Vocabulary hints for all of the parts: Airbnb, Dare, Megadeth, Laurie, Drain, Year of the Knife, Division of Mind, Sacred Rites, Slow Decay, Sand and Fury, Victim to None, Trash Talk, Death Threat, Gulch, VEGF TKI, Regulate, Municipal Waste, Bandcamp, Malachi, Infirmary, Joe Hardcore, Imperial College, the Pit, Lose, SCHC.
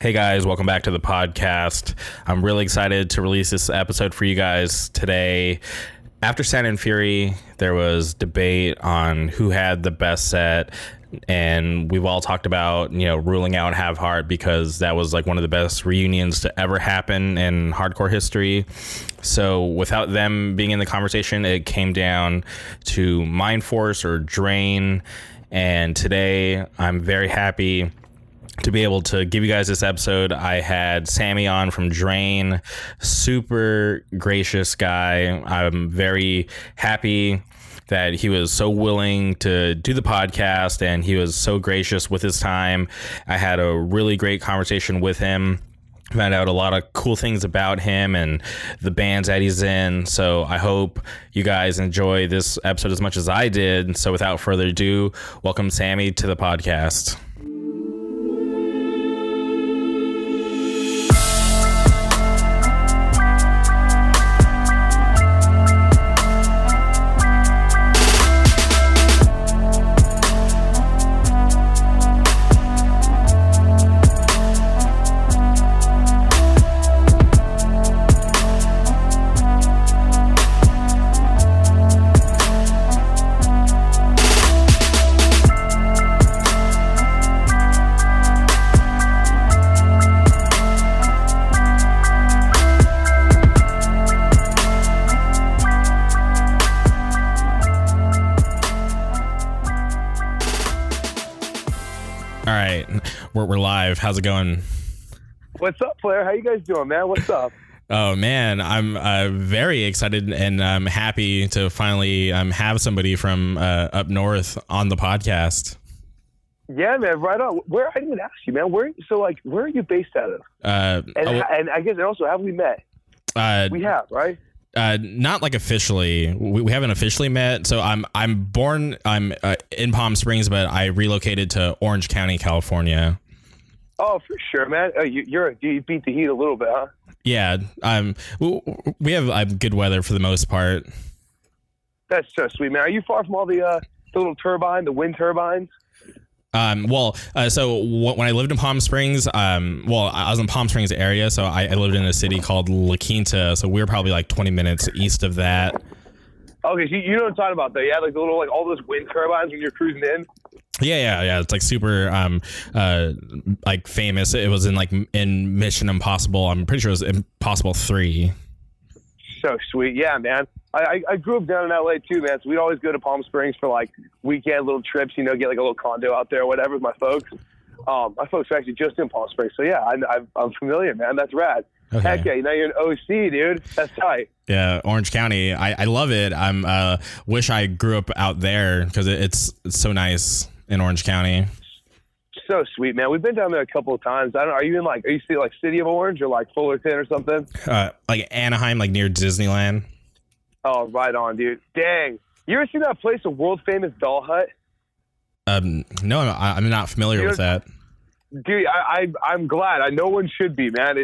Hey guys, welcome back to the podcast. I'm really excited to release this episode for you guys today. After Sand and Fury, there was debate on who had the best set, and we've all talked about, you know, ruling out Have Heart because that was like one of the best reunions to ever happen in hardcore history. So without them being in the conversation, it came down to Mind Force or Drain, and today I'm very happy to be able to give you guys this episode. I had Sammy on from Drain, super gracious guy. I'm very happy that he was so willing to do the podcast and he was so gracious with his time. I had a really great conversation with him. Found out a lot of cool things about him and the bands that he's in. So I hope you guys enjoy this episode as much as I did. So without further ado, welcome Sammy to the podcast. We're live. How's it going? What's up, Blair? How you guys doing, man? What's up? Oh man, I'm very excited and I'm happy to finally have somebody from up north on the podcast. Yeah, man, right on. Where I didn't ask you, man. Where are you based out of? And I guess also, have we met? We have, right? Not like officially. We haven't officially met. So I'm in Palm Springs, but I relocated to Orange County, California. Oh, for sure, man. You beat the heat a little bit, huh? Yeah. We have good weather for the most part. That's so sweet, man. Are you far from all the little turbine, the wind turbines? When I lived in Palm Springs, I was in Palm Springs area, so I lived in a city called La Quinta, so we were probably like 20 minutes east of that. Okay, so you know what I'm talking about, though, yeah? Like the little, like all those wind turbines when you're cruising in? Yeah. It's like super, like famous. It was in Mission Impossible. I'm pretty sure it was Impossible 3. So sweet. Yeah, man. I grew up down in LA too, man. So we'd always go to Palm Springs for like weekend little trips, you know, get like a little condo out there or whatever with my folks. My folks are actually just in Palm Springs. So yeah, I'm familiar, man. That's rad. Okay. Heck yeah, now you're in OC, dude. That's tight. Yeah, Orange County. I love it. I'm wish I grew up out there because it's so nice in Orange County. So sweet, man. We've been down there a couple of times. I don't know. Are you in like? Are you still like City of Orange or like Fullerton or something? Like Anaheim, like near Disneyland. Oh, right on, dude. Dang, you ever seen that place, a world famous doll hut? No, I'm not familiar with that. Dude, I'm glad. I no one should be, man.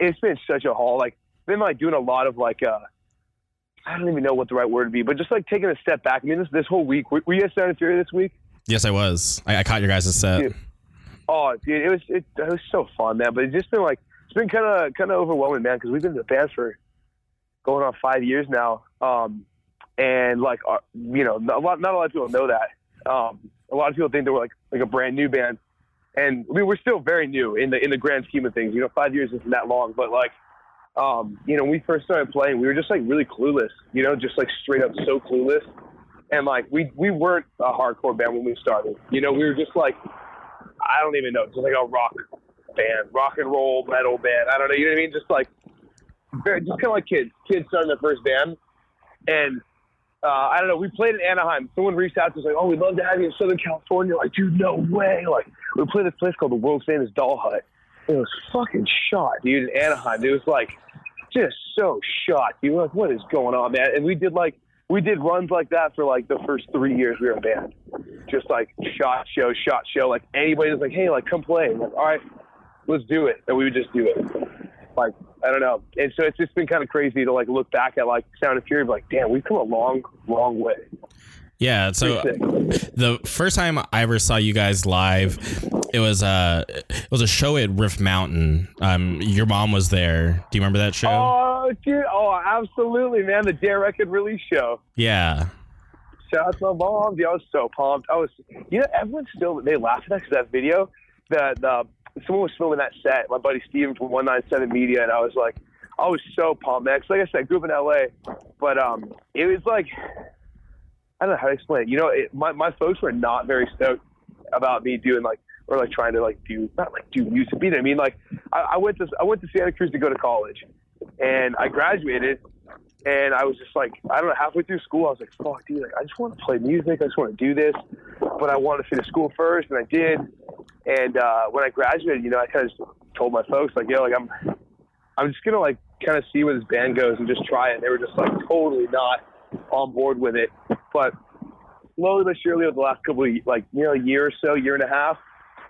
It's been such a haul. Like, been like doing a lot of like I don't even know what the right word would be, but just like taking a step back. I mean, this whole week. Were you guys Sand and Fury this week? Yes, I was. I caught your guys' set. Dude. Oh, dude, it was so fun, man. But it's just been like it's been kind of overwhelming, man, because we've been in the band for going on 5 years now, and like you know, not a lot of people know that. A lot of people think that we're like a brand new band, and I mean, we're still very new in the grand scheme of things. You know, 5 years isn't that long, but like you know, when we first started playing, we were just like really clueless. You know, just like straight up so clueless. And like we weren't a hardcore band when we started, you know, we were just like, I don't even know, just like a rock band, rock and roll metal band. I don't know, you know what I mean? Just like, just kind of like kids starting their first band. And I don't know, we played in Anaheim. Someone reached out to us like, oh, we'd love to have you in Southern California. Like, dude, no way. Like, we played this place called the world famous Doll Hut. It was fucking shot, dude, in Anaheim. It was like just so shot. You were like, what is going on, man? And we did runs like that for like the first 3 years we were a band. Just like shot show. Like anybody was like, hey, like come play. Like, all right, let's do it. And we would just do it. Like, I don't know. And so it's just been kind of crazy to like look back at like Sand and Fury and be like, damn, we've come a long, long way. Yeah, so the first time I ever saw you guys live, it was a show at Riff Mountain. Your mom was there. Do you remember that show? Oh, dude! Oh, absolutely, man! The Dare record release show. Yeah. Shout out to my mom. Dude, I was so pumped. Everyone still they laugh at us because that video that someone was filming that set. My buddy Steven from 197 Media, and I was so pumped, man. Cause like I said, I grew up in LA, but it was like. I don't know how to explain it. You know, my folks were not very stoked about me doing trying to do music. You know what I mean? I went to Santa Cruz to go to college, and I graduated, and I was just like, I don't know, halfway through school, I was like, fuck, dude, I just want to play music. I just want to do this, but I wanted to finish school first, and I did. And when I graduated, you know, I kind of told my folks I'm just gonna kind of see where this band goes and just try it. And they were just like totally not on board with it. But slowly but surely over the last couple of year and a half,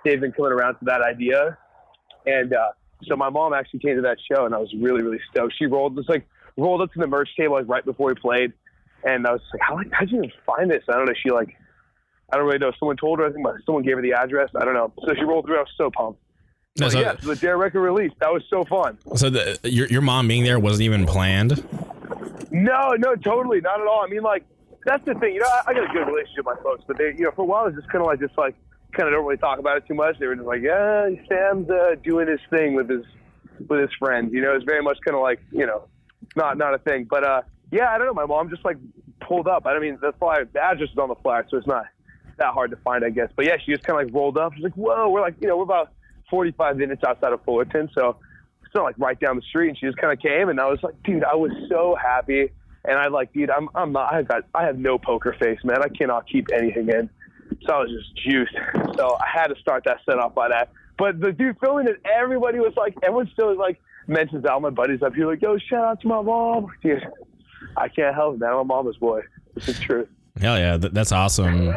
they've been coming around to that idea. And so my mom actually came to that show, and I was really, really stoked. She rolled up to the merch table right before we played, and I was like, how did you even find this? I don't know. She I don't really know. Someone told her. I think someone gave her the address. I don't know. So she rolled through. I was so pumped. So the Dare record release. That was so fun. So your mom being there wasn't even planned? No, totally. Not at all. I mean, that's the thing, you know. I got a good relationship with my folks, but they, you know, for a while it was just kind of don't really talk about it too much. They were just like, yeah, Sam's doing his thing with his friends, you know. It's very much not a thing. But yeah, I don't know. My mom just pulled up. I mean, that's why the address is on the flyer, so it's not that hard to find, I guess. But yeah, she just kind of rolled up. She's like, whoa, we're about 45 minutes outside of Fullerton, so it's not right down the street. And she just kind of came, and I was like, dude, I was so happy. And I have no poker face, man. I cannot keep anything in. So I was just juiced. So I had to start that set off by that. But the dude filming it, everybody was everyone still mentions that. All my buddies up here yo, shout out to my mom. Dude, I can't help it, man. I'm a mama's boy. This is true. Hell yeah, that's awesome.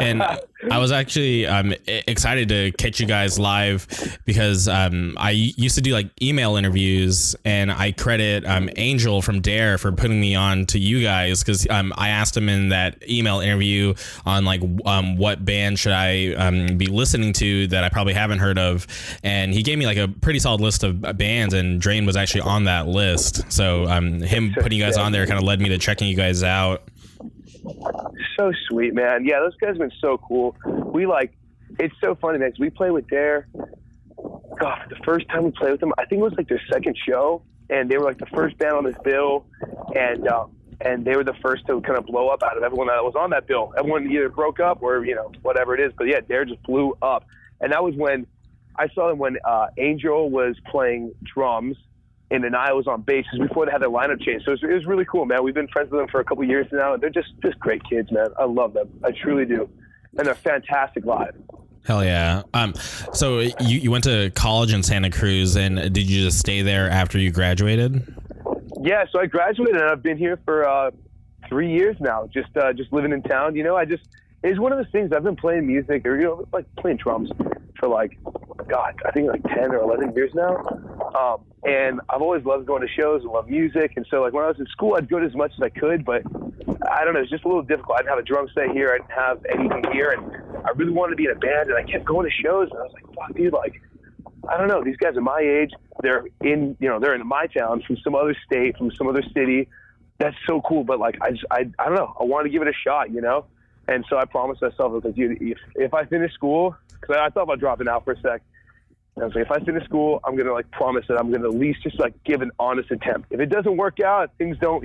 And I was actually excited to catch you guys live because I used to do email interviews, and I credit Angel from Dare for putting me on to you guys because I asked him in that email interview on what band should I be listening to that I probably haven't heard of, and he gave me a pretty solid list of bands, and Drain was actually on that list. So him putting you guys on there kind of led me to checking you guys out. So sweet, man. Yeah, those guys have been so cool. We it's so funny, man, 'cause we play with Dare. God, the first time we played with them, I think it was their second show, and they were the first band on this bill, and they were the first to kind of blow up out of everyone that was on that bill. Everyone either broke up or whatever it is, but yeah, Dare just blew up, and that was when I saw them when Angel was playing drums. And then I was on bass before they had their lineup change. So it was really cool, man. We've been friends with them for a couple of years now. They're just great kids, man. I love them. I truly do. And they're fantastic live. Hell yeah. So you went to college in Santa Cruz, and did you just stay there after you graduated? Yeah, so I graduated, and I've been here for 3 years now, just living in town. You know, it's one of those things. I've been playing music or, playing drums for God, I think 10 or 11 years now. And I've always loved going to shows and love music. And so when I was in school, I'd go to as much as I could, but I don't know, it's just a little difficult. I didn't have a drum set here. I didn't have anything here. And I really wanted to be in a band, and I kept going to shows. And I was like, fuck, dude, I don't know. These guys are my age. They're in my town from some other state, from some other city. That's so cool. But I don't know. I wanted to give it a shot, you know? And so I promised myself, I was like, dude, if I finish school, because I thought about dropping out for a sec. And I was like, if I finish school, I'm going to promise that I'm going to at least just give an honest attempt. If it doesn't work out, things don't,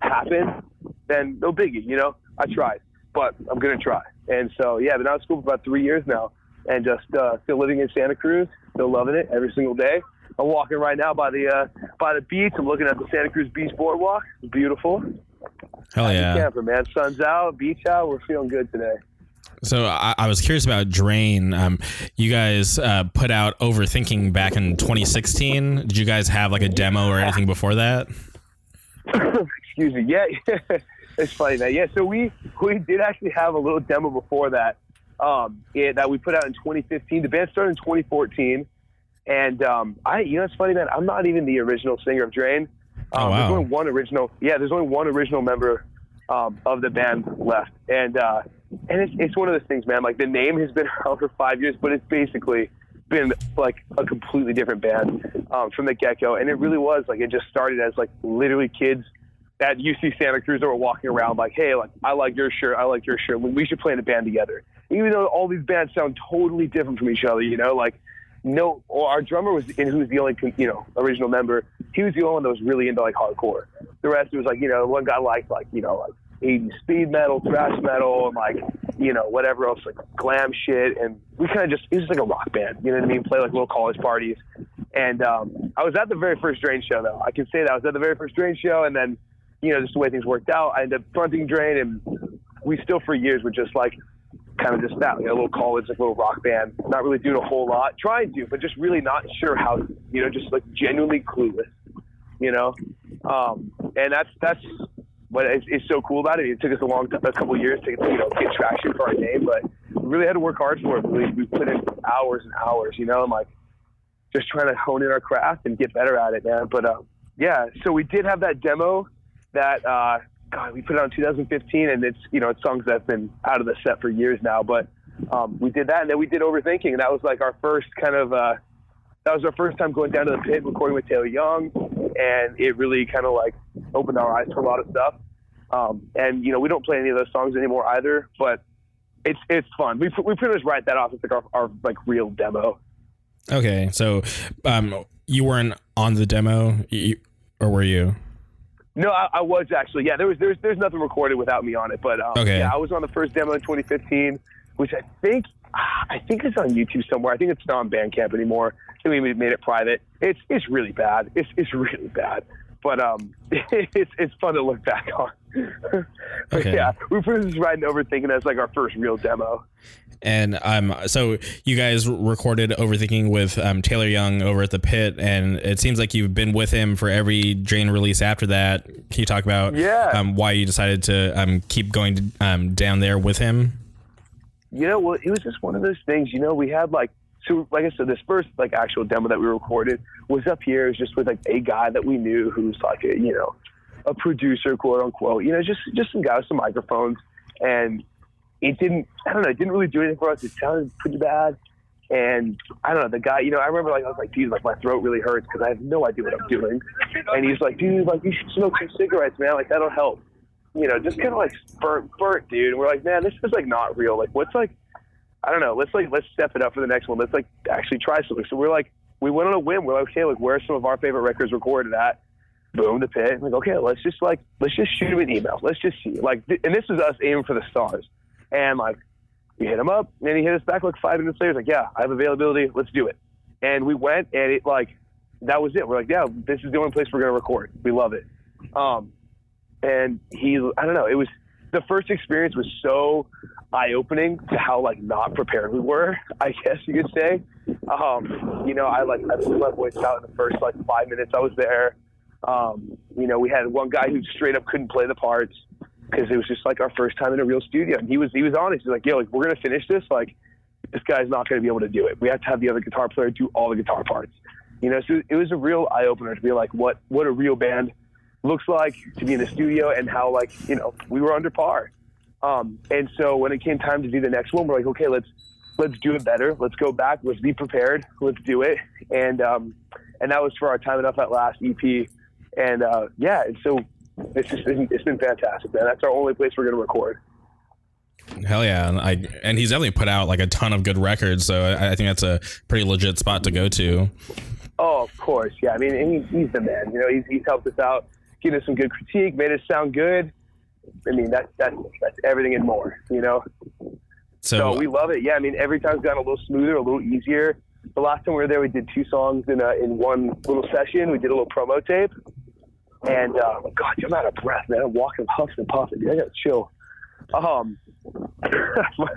happen, then no biggie, I tried, but I'm going to try. And so, yeah, I've been out of school for about 3 years now, and just still living in Santa Cruz, still loving it every single day. I'm walking right now by the beach. I'm looking at the Santa Cruz Beach Boardwalk. It's beautiful. Hell yeah. Camper, man. Sun's out, beach out. We're feeling good today. So I was curious about Drain. You guys put out Overthinking back in 2016. Did you guys have a demo or anything before that? Excuse me. Yeah. It's funny, man. Yeah. So we did actually have a little demo before that that we put out in 2015. The band started in 2014. And it's funny, man. I'm not even the original singer of Drain. Oh, wow. There's only one original member of the band left. And it's one of those things, man. Like, the name has been around for 5 years, but it's basically been like a completely different band from the get-go. And it really was like, it just started as like literally kids at UC Santa Cruz that were walking around like, hey, like, I like your shirt, I like your shirt, we should play in a band together. Even though all these bands sound totally different from each other, you know, like, no, or our drummer was, and who was the only, you know, original member, he was the only one that was really into like hardcore. The rest was like, you know, one guy liked like, you know, like 80s speed metal, thrash metal, and like, you know, whatever else, like glam shit. And we kind of just, it was just like a rock band, you know what I mean? Play like little college parties. And I was at the very first Drain show, though. I can say that I was at the very first Drain show. And then, you know, just the way things worked out, I ended up fronting Drain, and we still for years were just like kind of just that, you know, a little college, like little rock band, not really doing a whole lot, trying to, but just really not sure how, you know, just like genuinely clueless, you know? And that's what is so cool about it. It took us a couple of years to, you know, get traction for our name, but we really had to work hard for it. We put in hours and hours, you know, and like just trying to hone in our craft and get better at it, man. But yeah, so we did have that demo that, we put it on 2015, and it's, you know, it's songs that's been out of the set for years now, but we did that, and then we did Overthinking, and that was like our first kind of, that was our first time going down to the pit, recording with Taylor Young, and it really kind of like opened our eyes to a lot of stuff. And, you know, we don't play any of those songs anymore either, but it's fun. We pretty much write that off as like our like real demo. Okay. So you weren't on the demo, or were you? No, I was actually. Yeah, there's nothing recorded without me on it. But okay. Yeah, I was on the first demo in 2015, which I think is on YouTube somewhere. I think it's not on Bandcamp anymore. I think we made it private. It's really bad. It's really bad. But it's fun to look back on. But okay. Yeah, we pretty much riding Overthinking as like our first real demo. And so you guys recorded Overthinking with Taylor Young over at the Pit, and it seems like you've been with him for every Drain release after that. Can you talk about why you decided to keep going down there with him? You know, well, it was just one of those things. You know, we had like, so like I said, this first like actual demo that we recorded was up here. It was just with like a guy that we knew who's like a, you know, a producer, quote unquote. You know, just some guy with some microphones. And It didn't really do anything for us. It sounded pretty bad. And I don't know, the guy, you know, I remember like, I was like, dude, like my throat really hurts because I have no idea what I'm doing. And he's like, dude, like you should smoke some cigarettes, man. Like that'll help. You know, just kind of like burnt, dude. And we're like, man, this is like not real. Like what's like, I don't know. Let's step it up for the next one. Let's like actually try something. So we're like, we went on a whim. We're like, okay, like where are some of our favorite records recorded at? Boom, the Pit. I'm like, okay, let's just shoot him an email. Let's just see. Like, and this was us aiming for the stars. And like, we hit him up, and he hit us back like 5 minutes later. Like, yeah, I have availability. Let's do it. And we went, and it like, that was it. We're like, yeah, this is the only place we're gonna record. We love it. And he, I don't know. It was the first experience was so eye-opening to how like not prepared we were, I guess you could say. You know, I blew my voice out in the first like 5 minutes I was there. You know, we had one guy who straight up couldn't play the parts, because it was just like our first time in a real studio, and he was honest. He's like, yo, like, we're gonna finish this. Like, this guy's not gonna be able to do it. We have to have the other guitar player do all the guitar parts. You know, so it was a real eye opener to be like, what a real band looks like, to be in the studio, and how like, you know, we were under par. And so when it came time to do the next one, we're like, okay, let's do it better. Let's go back. Let's be prepared. Let's do it. And that was for our Time Enough at Last EP. And yeah, and so. It's been fantastic, man. That's our only place we're going to record. Hell yeah. And he's definitely put out like a ton of good records. So I think that's a pretty legit spot to go to. Oh, of course. Yeah. I mean, and he's the man, you know, he's helped us out, given us some good critique, made us sound good. I mean, that's everything and more, you know? So we love it. Yeah. I mean, every time's gotten a little smoother, a little easier. The last time we were there, we did two songs in one little session. We did a little promo tape. And, God, I'm out of breath, man. I'm walking, huffing and puffing. Dude, I got to chill. My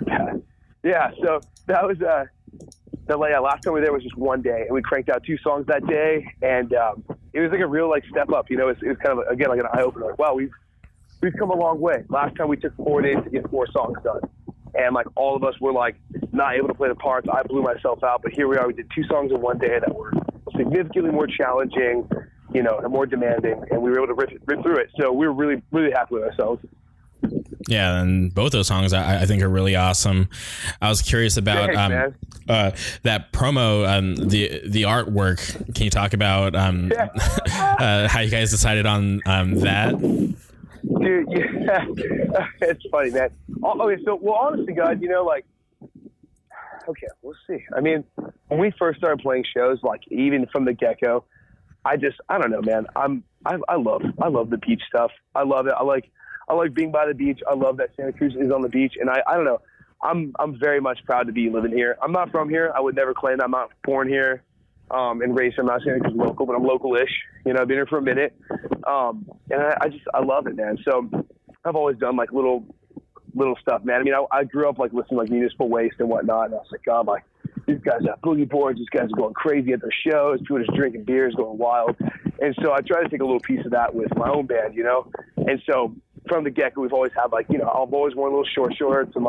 bad. Yeah, so that was the last time we were there was just one day, and we cranked out two songs that day, and it was like a real, like, step up. You know, it was kind of, again, like an eye-opener. Like, wow, we've come a long way. Last time we took 4 days to get 4 songs done. And, like, all of us were, like, not able to play the parts. I blew myself out, but here we are. We did 2 songs in one day that were significantly more challenging, you know, and more demanding, and we were able to rip through it. So we were really, really happy with ourselves. Yeah, and both those songs I think are really awesome. I was curious about that promo, the artwork. Can you talk about how you guys decided on that? Dude, yeah, it's funny, man. Okay, so honestly, guys, okay, we'll see. I mean, when we first started playing shows, even from the get-go, I don't know, man. I love the beach stuff. I love it. I like being by the beach. I love that Santa Cruz is on the beach, and I don't know. I'm very much proud to be living here. I'm not from here. I would never claim I'm not born here and raised. I'm not Santa Cruz local, but I'm local-ish. I've been here for a minute, and I love it, man. So I've always done little stuff, man. I mean, I grew up listening to Municipal Waste and whatnot, and I was like, God, these guys have boogie boards. These guys are going crazy at their shows. People just drinking beers, going wild. And so I try to take a little piece of that with my own band, And so from the get-go, we've always had I've always worn little short shorts and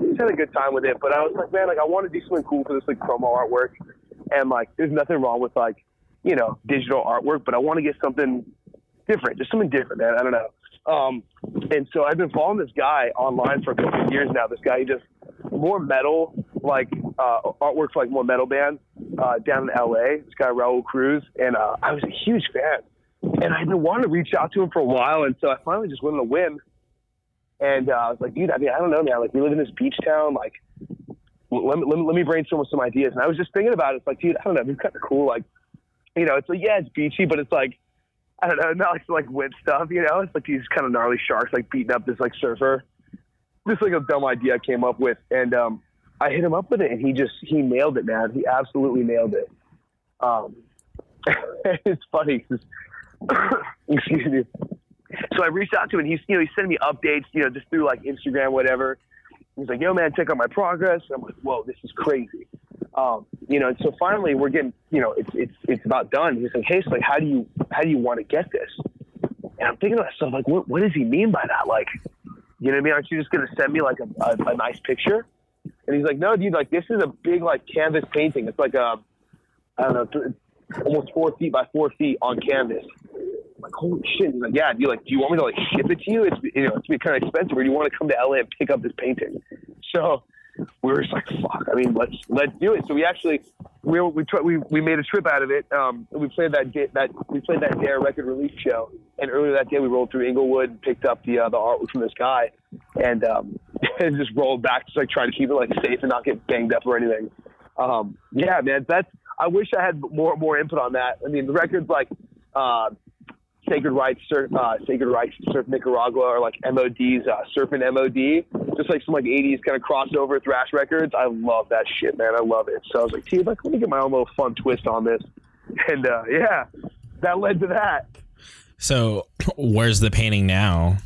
just had a good time with it. But I was like, man, I want to do something cool for this promo artwork. And there's nothing wrong with digital artwork, but I want to get something different, just something different, man. I don't know. And so I've been following this guy online for a couple of years now. This guy, he does more metal, artwork for more metal bands down in LA. This guy, Raul Cruz. And I was a huge fan. And I've been wanting to reach out to him for a while. And so I finally just went on a whim. And I was like, dude, I don't know, man. We live in this beach town. Let me brainstorm with some ideas. And I was just thinking about it. It's like, dude, I don't know. It's kind of cool. It's it's beachy, but it's I don't know, not like wet stuff, It's these kind of gnarly sharks beating up this surfer. Just a dumb idea I came up with, and I hit him up with it, and he nailed it, man. He absolutely nailed it. It's funny. Excuse me. So I reached out to him, and he's sending me updates, just through Instagram, whatever. He's like, yo, man, check out my progress. And I'm like, whoa, this is crazy. And so finally we're getting, it's about done. He's like, hey, so how do you want to get this? And I'm thinking to myself, what does he mean by that? You know what I mean? Aren't you just going to send me a nice picture? And he's like, no, dude, this is a big, canvas painting. It's almost 4 feet by 4 feet on canvas. I'm like, holy shit. He's like, yeah, dude, do you want me to ship it to you? It's, it's going to be kind of expensive, or do you want to come to LA and pick up this painting? So we were just like, fuck, let's do it. So we actually, we made a trip out of it. We played that Dare record release show. And earlier that day we rolled through Inglewood and picked up the artwork from this guy and just rolled back, just trying to keep it safe and not get banged up or anything. Yeah, man, I wish I had more input on that. I mean, the record's Sacred Rites, Surf Nicaragua, or MOD's Surfing MOD, just some 80s kind of crossover thrash records. I love that shit, man. I love it. So I was like, dude, let me get my own little fun twist on this. And yeah, that led to that. So where's the painting now?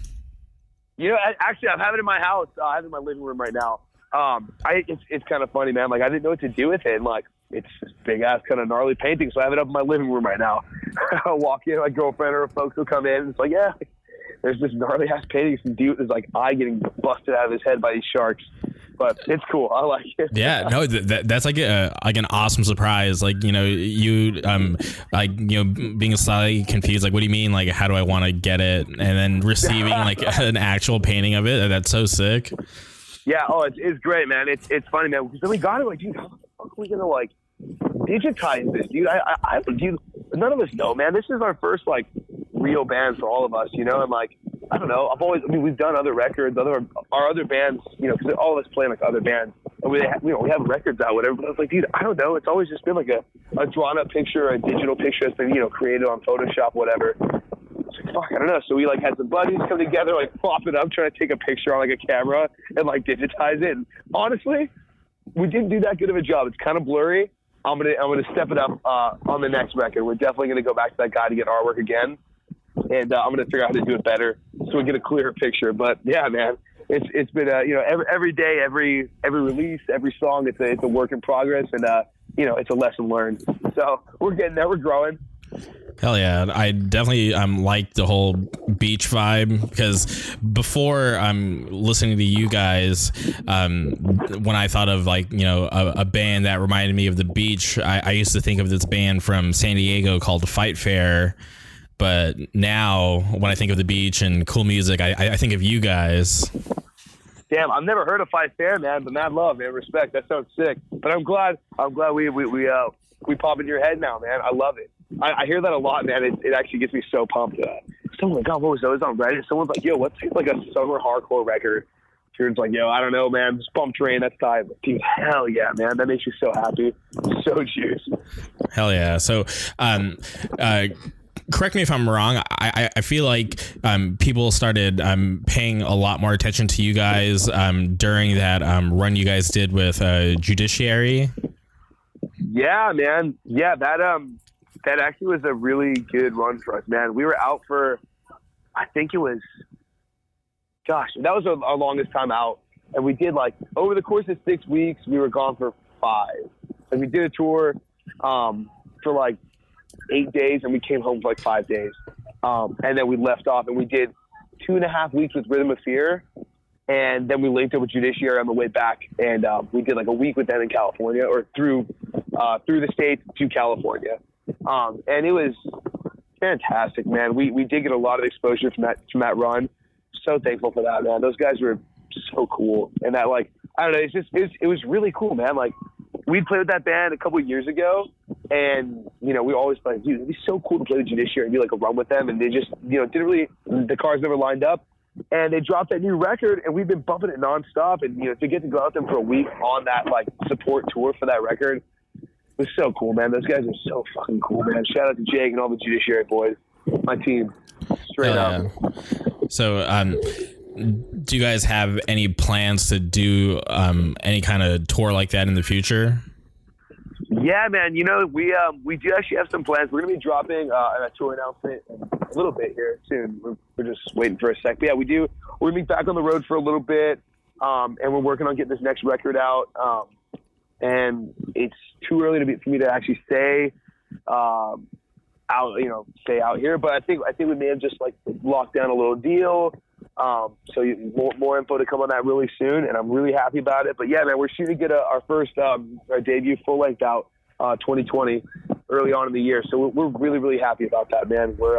I have it in my house. I have it in my living room right now. It's kind of funny, man. I didn't know what to do with it. And it's this big ass kind of gnarly painting, so I have it up in my living room right now. I walk in, my girlfriend or folks will come in, and it's yeah, there's this gnarly ass painting. Some dude is eye getting busted out of his head by these sharks, but it's cool. I like it. Yeah, no, that's an awesome surprise. You being slightly confused, what do you mean? How do I want to get it? And then receiving an actual painting of it. That's so sick. Yeah. Oh, it's great, man. It's funny, man. Because then we got it. Dude, how the fuck are we gonna digitize this, dude? Dude, none of us know, man. This is our first real band for all of us, And I don't know. We've done other records, our other bands, because all of us play other bands, and we have records out, whatever. But I was dude, I don't know. It's always just been a drawn up picture, a digital picture that's been created on Photoshop, whatever. Fuck, I don't know. So we had some buddies come together, pop it up, trying to take a picture on a camera and digitize it. And honestly, we didn't do that good of a job. It's kind of blurry. I'm gonna step it up on the next record. We're definitely gonna go back to that guy to get artwork again, and I'm gonna figure out how to do it better so we get a clearer picture. But yeah, man, it's been every day, every release, every song, it's a work in progress, and it's a lesson learned. So we're getting there. We're growing. Hell yeah. I definitely like the whole beach vibe, because before I'm listening to you guys, when I thought of a band that reminded me of the beach, I used to think of this band from San Diego called Fight Fair. But now when I think of the beach and cool music, I think of you guys. Damn, I've never heard of Five Fair, man, but mad love, man, respect. That sounds sick. But I'm glad we pop in your head now, man. I love it. I hear that a lot, man. It actually gets me so pumped. Someone's like, oh, what was those on Reddit? Someone's like, yo, what's like a summer hardcore record? Jordan's like, yo, I don't know, man. Just bump Drain. That's time. Dude, hell yeah, man. That makes you so happy. So juiced. Hell yeah. So, correct me if I'm wrong. I feel like people started paying a lot more attention to you guys during that run you guys did with Judiciary. Yeah, man. Yeah, that actually was a really good run for us, man. We were out for, I think it was, gosh, that was our longest time out. And we did like, over the course of 6 weeks, we were gone for 5. And we did a tour for like 8 days, and we came home for like 5 days. And then we left off and we did 2.5 weeks with Rhythm of Fear. And then we linked up with Judiciary on the way back. And we did like a week with them in California, or through the States to California. And it was fantastic, man. We did get a lot of exposure from that run. So thankful for that, man. Those guys were so cool. And that, like, I don't know, it's just, it was really cool, man. Like, we played with that band a couple of years ago, and, you know, we always thought, dude, it'd be so cool to play with Judiciary and do like a run with them. And they just, you know, didn't really, the cars never lined up, and they dropped that new record, and we've been bumping it nonstop. And, you know, to get to go out there for a week on that like support tour for that record, it was so cool, man. Those guys are so fucking cool, man. Shout out to Jake and all the Judiciary boys. My team. Straight up. So, do you guys have any plans to do any kind of tour like that in the future? Yeah, man. You know, we do actually have some plans. We're going to be dropping a tour announcement in a little bit here soon. We're just waiting for a sec. But yeah, we do. We're going to be back on the road for a little bit, and we're working on getting this next record out. And it's too early for me to actually say out, you know, stay out here. But I think we may have just like locked down a little deal. So more info to come on that really soon, and I'm really happy about it. But yeah, man, we're shooting to get our first our debut full length out 2020 early on in the year. So we're really, really happy about that, man. We're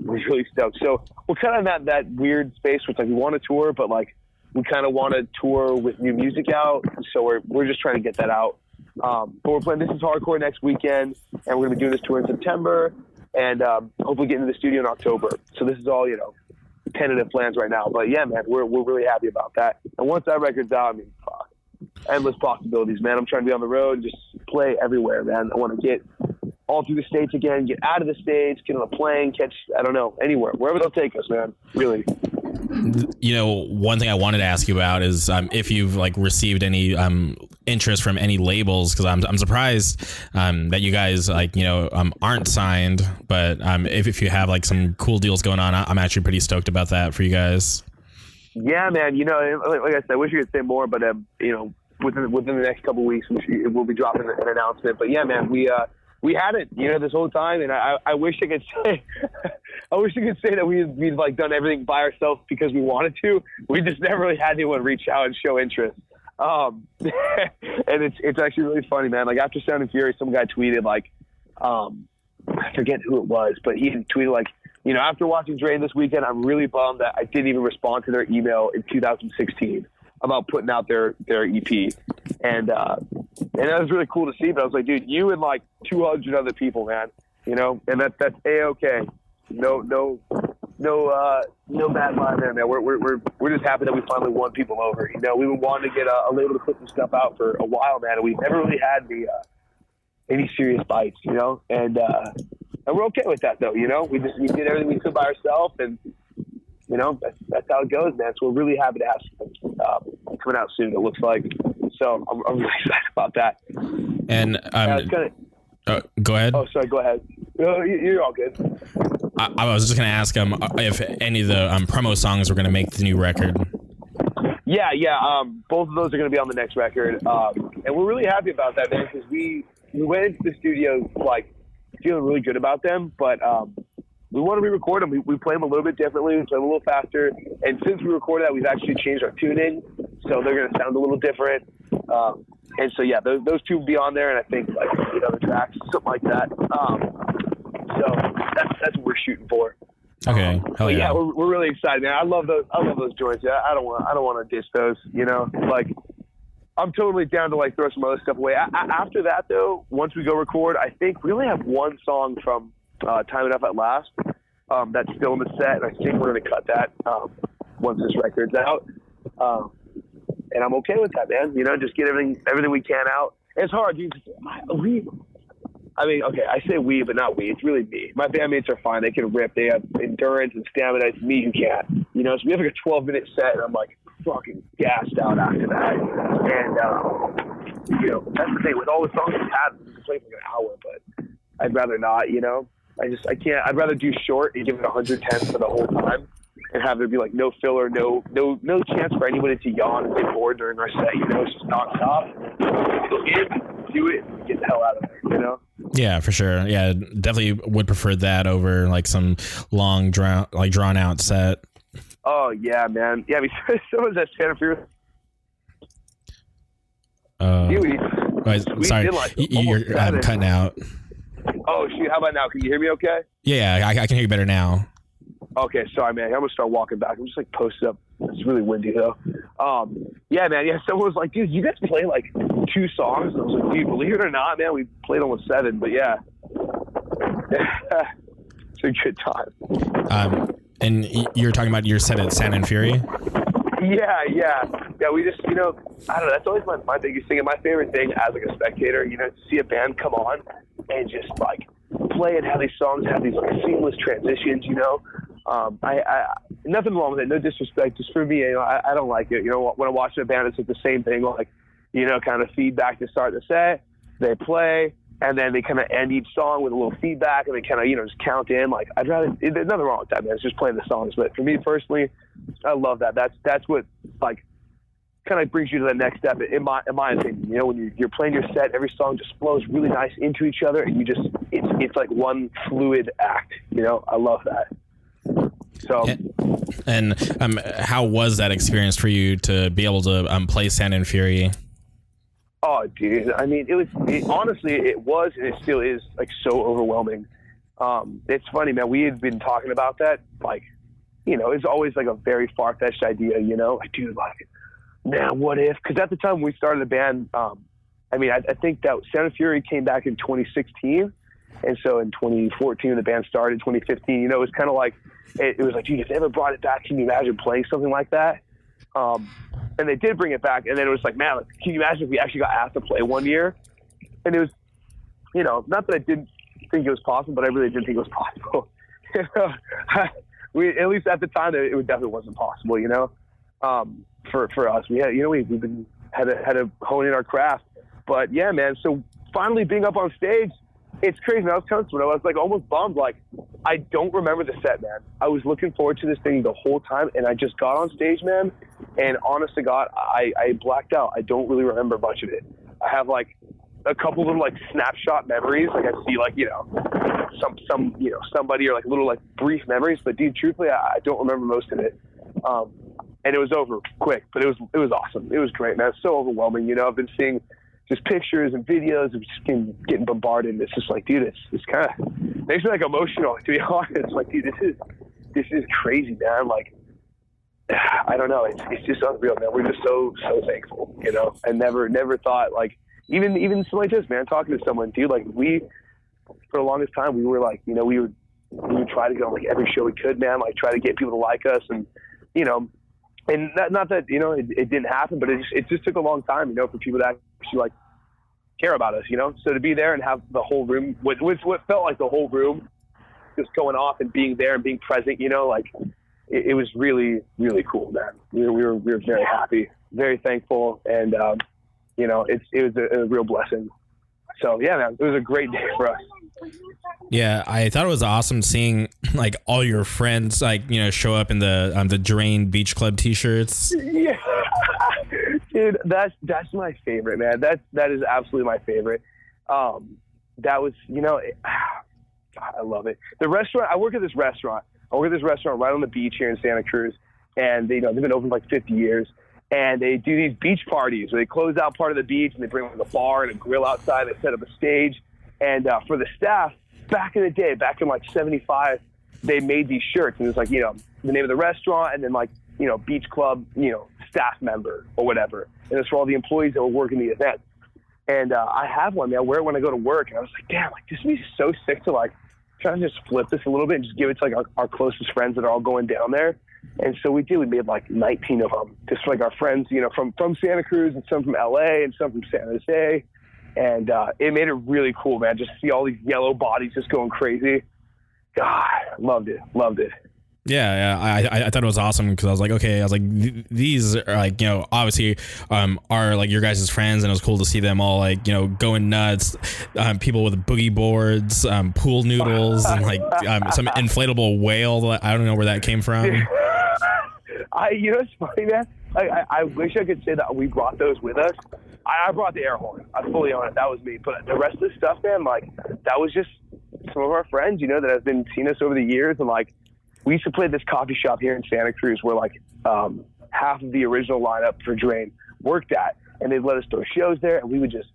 really stoked. So we're kind of in that weird space where it's like we want to tour, but like, we kind of want to tour with new music out, so we're just trying to get that out. But we're playing This Is Hardcore next weekend, and we're going to be doing this tour in September, and hopefully get into the studio in October. So this is all, you know, tentative plans right now. But yeah, man, we're really happy about that. And once that record's out, I mean, fuck, endless possibilities, man. I'm trying to be on the road and just play everywhere, man. I want to get all through the States again, get out of the States, get on a plane, catch, I don't know, anywhere, wherever they'll take us, man, really. You know, one thing I wanted to ask you about is if you've like received any interest from any labels, because I'm surprised that you guys like, you know, aren't signed. But if you have like some cool deals going on, I'm actually pretty stoked about that for you guys. Yeah, man. You know, like I said, I wish you could say more, but you know, within the next couple of weeks, we'll be dropping an announcement. But yeah, man, we had it, you know, this whole time, and I wish I could say, that we'd like done everything by ourselves because we wanted to. We just never really had anyone reach out and show interest. And it's actually really funny, man. Like after Sand and Fury, some guy tweeted like, I forget who it was, but he tweeted like, you know, after watching Drain this weekend, I'm really bummed that I didn't even respond to their email in 2016 about putting out their EP. And that was really cool to see, but I was like, dude, you and like 200 other people, man, you know, and that's A-OK. No bad line there, man. We're just happy that we finally won people over. You know, we've been wanting to get a label to put some stuff out for a while, man, and we've never really had the any serious bites, you know, and we're okay with that though, you know. We did everything we could by ourselves, and you know, that's how it goes, man. So we're really happy to have something coming out soon, it looks like. So I'm really excited about that. And go ahead. Oh, sorry. Go ahead. No, you're all good. I was just gonna ask if any of the promo songs were gonna make the new record. Yeah. Both of those are gonna be on the next record, and we're really happy about that, man. Because we went into the studio like feeling really good about them, but we want to re-record them. We play them a little bit differently. We play them a little faster. And since we recorded that, we've actually changed our tuning, so they're gonna sound a little different. And so yeah, those two will be on there, and I think like 8 other tracks, something like that. So that's what we're shooting for. Okay. Hell yeah. We're really excited, man. I love those joints. Yeah, I don't want to ditch those. You know, like I'm totally down to like throw some other stuff away. After that, though, once we go record, I think we only have one song from Time Enough at Last that's still in the set, and I think we're going to cut that once this record's out. And I'm okay with that, man. You know, just get everything we can out. It's hard, dude. I say we, but not we. It's really me. My bandmates are fine. They can rip. They have endurance and stamina. It's me who can't. You know, so we have like a 12-minute set, and I'm like fucking gassed out after that. And, you know, that's the thing. With all the songs we've had, we can play for like an hour, but I'd rather not, you know? I can't. I'd rather do short and give it 110 for the whole time and have there be like no filler, no chance for anybody to yawn and get bored during our set, you know? It's just nonstop. It'll in, do it, and get the hell out of there, you know? Yeah, for sure. Yeah, definitely would prefer that over like some long drawn out set. Oh yeah, man. Yeah, I mean, someone's at Sand and Fury. Sorry, you're cutting out. Oh shoot! How about now? Can you hear me okay? Yeah, I can hear you better now. Okay, sorry, man. I'm gonna start walking back. I'm just like posted up. It's really windy though. Yeah, man. Yeah, someone was like, dude, you guys play like two songs. And I was like, dude, believe it or not, man, we played almost seven. But yeah, it's a good time. And you're talking about your set at Sand and Fury. Yeah. We just, you know, I don't know. That's always my biggest thing and my favorite thing as like a spectator. You know, to see a band come on and just like play and have these songs have these like seamless transitions. You know. I nothing wrong with it, no disrespect, just for me, you know, I don't like it. You know, when I watch a band, it's like the same thing, like, you know, kind of feedback to start the set, they play, and then they kind of end each song with a little feedback, and they kind of, you know, just count in, like, I'd rather, there's nothing wrong with that, man, it's just playing the songs, but for me personally, I love that. That's what, like, kind of brings you to the next step, in my opinion, you know, when you're playing your set, every song just flows really nice into each other, and you just, it's like one fluid act, you know, I love that. So, and how was that experience for you to be able to play Sand and Fury? Oh, dude! I mean, it was, and it still is like so overwhelming. It's funny, man. We had been talking about that, like, you know, it's always like a very far-fetched idea, you know. Like, dude, like, man, what if? Because at the time we started the band, I think that Sand and Fury came back in 2016. And so in 2014, the band started. In 2015, you know, it was kind of like, it was like, dude, if they ever brought it back, can you imagine playing something like that? And they did bring it back. And then it was like, man, like, can you imagine if we actually got asked to play one year? And it was, you know, not that I didn't think it was possible, but I really didn't think it was possible. You know? At least at the time, it definitely wasn't possible, you know, for us. We had, you know, we've been, had to hone in our craft. But yeah, man, so finally being up on stage, it's crazy. I was telling someone, I was like almost bummed. Like, I don't remember the set, man. I was looking forward to this thing the whole time, and I just got on stage, man. And honest to God, I blacked out. I don't really remember much of it. I have like a couple little like snapshot memories. Like I see like, you know, some you know, somebody or like little like brief memories. But dude, truthfully, I don't remember most of it. And it was over quick, but it was awesome. It was great, man. It's so overwhelming. You know, I've been seeing just pictures and videos of just getting bombarded. And it's just like, dude, it's kind of makes me like emotional, to be honest. Like, dude, this is crazy, man. Like, I don't know. It's just unreal, man. We're just so thankful, you know. I never thought like even something like this, man. Talking to someone, dude. Like we, for the longest time, we were like, you know, we would try to go on like every show we could, man. Like try to get people to like us, and you know, and not that you know it didn't happen, but it just took a long time, you know, for people to actually like care about us, you know. So to be there and have the whole room with what felt like the whole room just going off and being there and being present, you know, like it was really, really cool, man. We were very happy, very thankful, and you know, it was a real blessing. So yeah, man, it was a great day for us. Yeah, I thought it was awesome seeing like all your friends like, you know, show up in the Drain Beach Club t-shirts. Yeah. Dude, that's my favorite, man. That is absolutely my favorite. That was, you know, God, I love it. The restaurant, I work at this restaurant right on the beach here in Santa Cruz. And they, you know, they've been open for like 50 years. And they do these beach parties where they close out part of the beach and they bring like a bar and a grill outside. They set up a stage. And for the staff, back in the day, back in like 75, they made these shirts, and it was like, you know, the name of the restaurant, and then like, you know, beach club, you know, staff member or whatever. And it's for all the employees that were working the event. And I have one, man. I wear it when I go to work. And I was like, damn, like this would be so sick to like try to just flip this a little bit and just give it to like our closest friends that are all going down there. And so we did. We made like 19 of them, just like our friends, you know, from Santa Cruz, and some from LA, and some from San Jose. And it made it really cool, man. Just see all these yellow bodies just going crazy. God, loved it. Yeah, I thought it was awesome, because I was like, okay, I was like, these are like, you know, obviously are like your guys' friends, and it was cool to see them all like, you know, going nuts, people with boogie boards, pool noodles, and like some inflatable whale. I don't know where that came from. You know, it's funny, man. I wish I could say that we brought those with us. I brought the air horn. I fully own it. That was me. But the rest of the stuff, man, like that was just some of our friends, you know, that have been seeing us over the years. And like, we used to play this coffee shop here in Santa Cruz where like half of the original lineup for Drain worked at, and they'd let us throw shows there, and we would just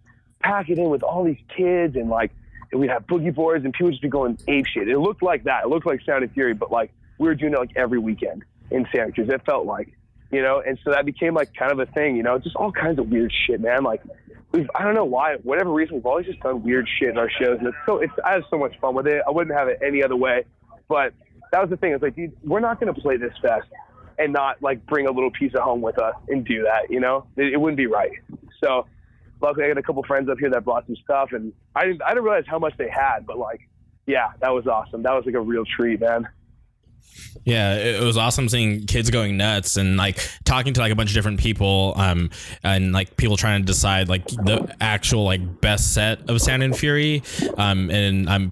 pack it in with all these kids, and like, and we'd have boogie boards, and people would just be going ape shit. It looked like that. It looked like Sound and Fury, but like we were doing it like every weekend in Santa Cruz. It felt like, you know, and so that became like kind of a thing, you know, just all kinds of weird shit, man. Like I don't know why, whatever reason, we've always just done weird shit in our shows, and I have so much fun with it. I wouldn't have it any other way. But that was the thing. It's like, dude, we're not going to play this fest and not like bring a little piece of home with us and do that. You know, it wouldn't be right. So luckily I got a couple friends up here that brought some stuff, and I didn't realize how much they had, but like, yeah, that was awesome. That was like a real treat, man. Yeah, it was awesome seeing kids going nuts, and like talking to like a bunch of different people, and like people trying to decide like the actual like best set of Sand and Fury.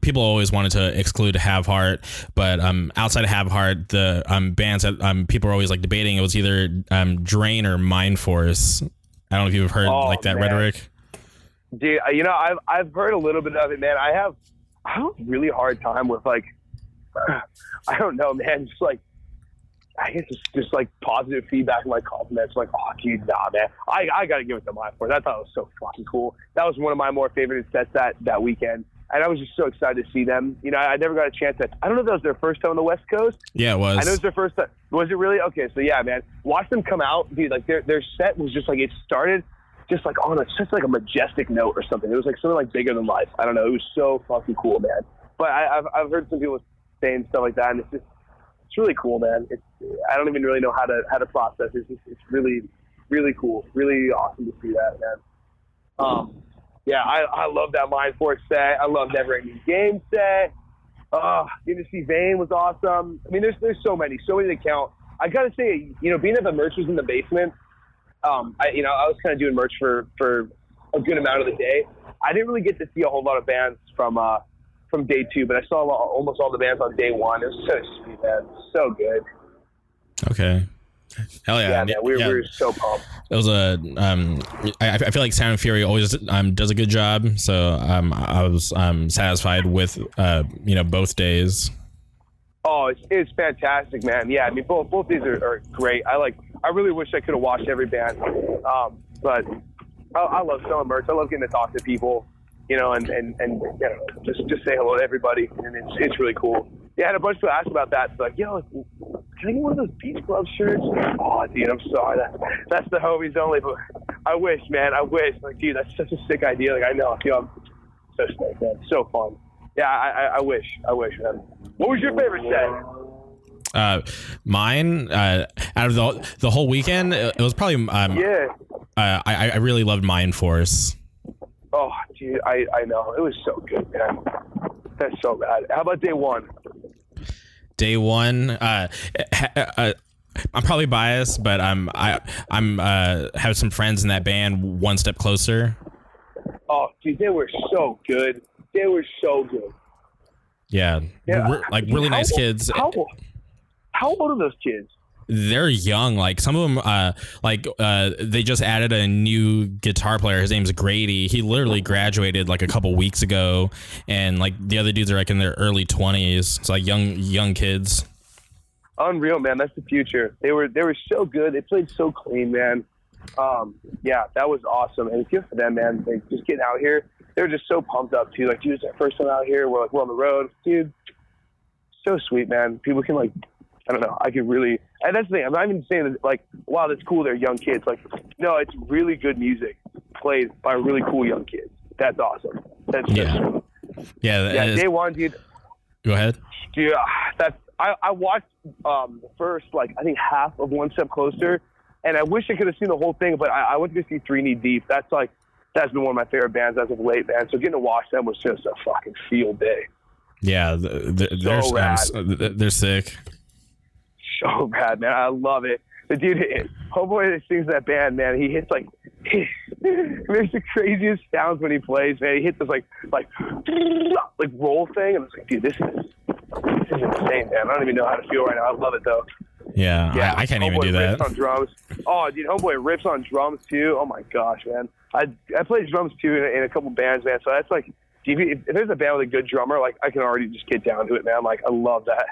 People always wanted to exclude Have Heart, but outside of Have Heart, the bands that people were always like debating, it was either Drain or Mind Force. I don't know if you've heard like that, man. Rhetoric. Dude, you know, I've heard a little bit of it, man. I have a really hard time with like, I don't know, man. Just like, I guess it's just like positive feedback and like compliments. Like, oh, dude, nah, man. I got to give it to Mind Force. I thought it was so fucking cool. That was one of my more favorite sets that weekend. And I was just so excited to see them. You know, I never got a chance at, I don't know if that was their first time on the West Coast. Yeah, it was. I know it was their first time. Was it really? Okay, so yeah, man. Watch them come out, dude. Like, their set was just like, it started just like on such like a majestic note or something. It was like something like bigger than life. I don't know. It was so fucking cool, man. But I've heard some people and stuff like that, and it's just, it's really cool, man. I don't even really know how to process it. It's really, really cool, really awesome to see that, man. Yeah, I love that Mind Force set. I love Never Ending Game set. Getting to see Vane was awesome. I mean, there's so many to count. I gotta say, you know, being that the merch was in the basement, I was kind of doing merch for a good amount of the day. I didn't really get to see a whole lot of bands from day two, but I saw almost all the bands on day one. It was so sweet, man. So good. Okay. Hell yeah. Yeah, man, we were so pumped. It was I feel like Sound and Fury always does a good job, so I was satisfied with both days. Oh, it's fantastic, man. Yeah, I mean both these are great. I really wish I could have watched every band, but I love selling merch. I love getting to talk to people. You know, and you know, just say hello to everybody, and it's really cool. Yeah, I had a bunch of people ask about that. It's like, yo, can I get one of those beach club shirts? Oh, dude, I'm sorry, that's the homies only. But I wish, man, Like, dude, that's such a sick idea. Like, I know, you know, I'm so sick, man, so fun. Yeah, I wish, man. What was your favorite set? Mine, out of the whole weekend, it was probably I really loved Mind Force. Oh, dude, I know. It was so good, man. That's so bad. How about day one? Day one, I'm probably biased, but I'm have some friends in that band, One Step Closer. Oh, dude, they were so good. They were so good. Yeah. Nice kids. How old are those kids? They're young. Like some of them, they just added a new guitar player. His name's Grady. He literally graduated like a couple weeks ago, and like the other dudes are like in their early 20s. It's like young kids. Unreal, man. That's the future. They were so good. They played so clean, man. Yeah, that was awesome. And good for them, man. Like, just getting out here. They were just so pumped up, too. Like, dude, it's our first time out here. We're, like, we're on the road. Dude, so sweet, man. People can, like, I don't know. I could really – and that's the thing. I'm not even saying that, like, wow, that's cool. They're young kids. Like, no, it's really good music played by really cool young kids. That's awesome. That's awesome. Yeah, day one, dude. Go ahead. Dude, that's – I watched the first, like, I think half of One Step Closer, and I wish I could have seen the whole thing, but I went to go see Three Knee Deep. That's, like – that's been one of my favorite bands as of late, man. So getting to watch them was just a fucking field day. Yeah, they're sick. So bad, man. I love it. The dude, homeboy that sings that band, man, he hits like, he makes the craziest sounds when he plays, man. He hits this like roll thing, and it's like, dude, this is insane, man. I don't even know how to feel right now. I love it though. Yeah, I can't even do that. Rips on drums. Oh, dude, homeboy rips on drums too. Oh my gosh, man. I played drums too in a couple bands, man. So that's like, if there's a band with a good drummer, like I can already just get down to it, man. Like I love that.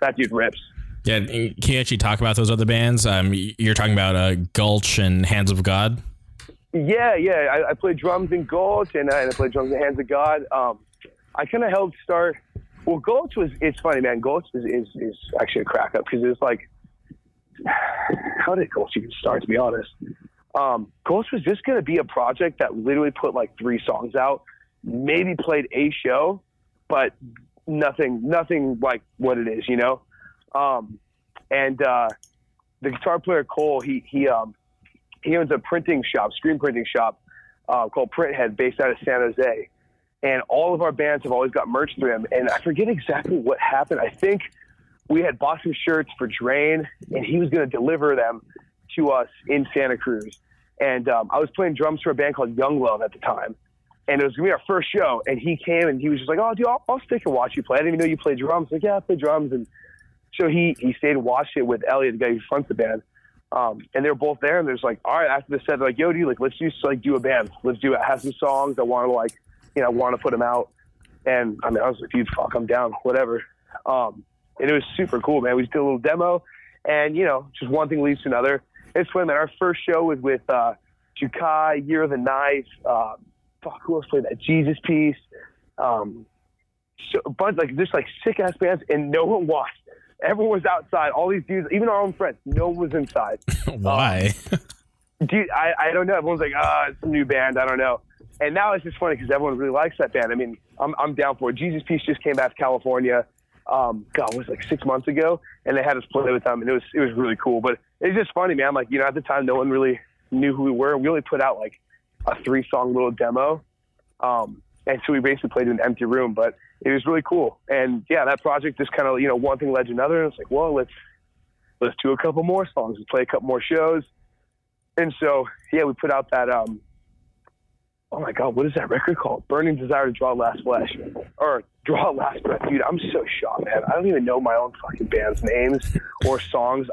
That dude rips. Yeah, can you actually talk about those other bands? You're talking about Gulch and Hands of God? Yeah. I played drums in Gulch, and I played drums in Hands of God. I kind of helped start... Well, Gulch was... It's funny, man. Gulch is actually a crack-up, because it's like... How did Gulch even start, to be honest? Gulch was just going to be a project that literally put, like, 3 songs out, maybe played a show, but nothing like what it is, you know? The guitar player Cole, he owns a screen printing shop, called Printhead, based out of San Jose. And all of our bands have always got merch through him. And I forget exactly what happened. I think we had bought some shirts for Drain, and he was going to deliver them to us in Santa Cruz. And I was playing drums for a band called Young Love at the time, and it was going to be our first show. And he came, and he was just like, "Oh, dude, I'll stick and watch you play. I didn't even know you played drums." I'm like, "Yeah, I play drums." And so he stayed and watched it with Elliot, the guy who fronts the band. And they were both there, and they're just like, all right, after the set, they're like, "Yo, dude, like, let's just, like, do a band. Let's do it. I have some songs. I want to, like, you know, I want to put them out." And, I mean, I was like, "Dude, fuck, I'm down, whatever." And it was super cool, man. We just did a little demo, and, you know, just one thing leads to another. It's funny, man. Our first show was with Jukai, Year of the Knife. Who else played that? Jesus Piece. So a bunch, like, just, like, sick-ass bands, and no one watched. Everyone was outside. All these dudes, even our own friends, no one was inside. Why? Dude, I don't know. Everyone's like, it's a new band. I don't know. And now it's just funny because everyone really likes that band. I mean, I'm down for it. Jesus Piece just came back to California. It was like 6 months ago, and they had us play with them, and it was really cool. But it's just funny, man. Like, you know, at the time, no one really knew who we were. We only put out like a 3-song little demo, and so we basically played in an empty room, but it was really cool. And yeah, that project just kind of, you know, one thing led to another. And it's like, well, let's do a couple more songs. Let's play a couple more shows. And so, yeah, we put out that, oh my God, what is that record called? Burning Desire to Draw Last Flesh or Draw Last Breath. Dude, I'm so shocked, man. I don't even know my own fucking band's names or songs.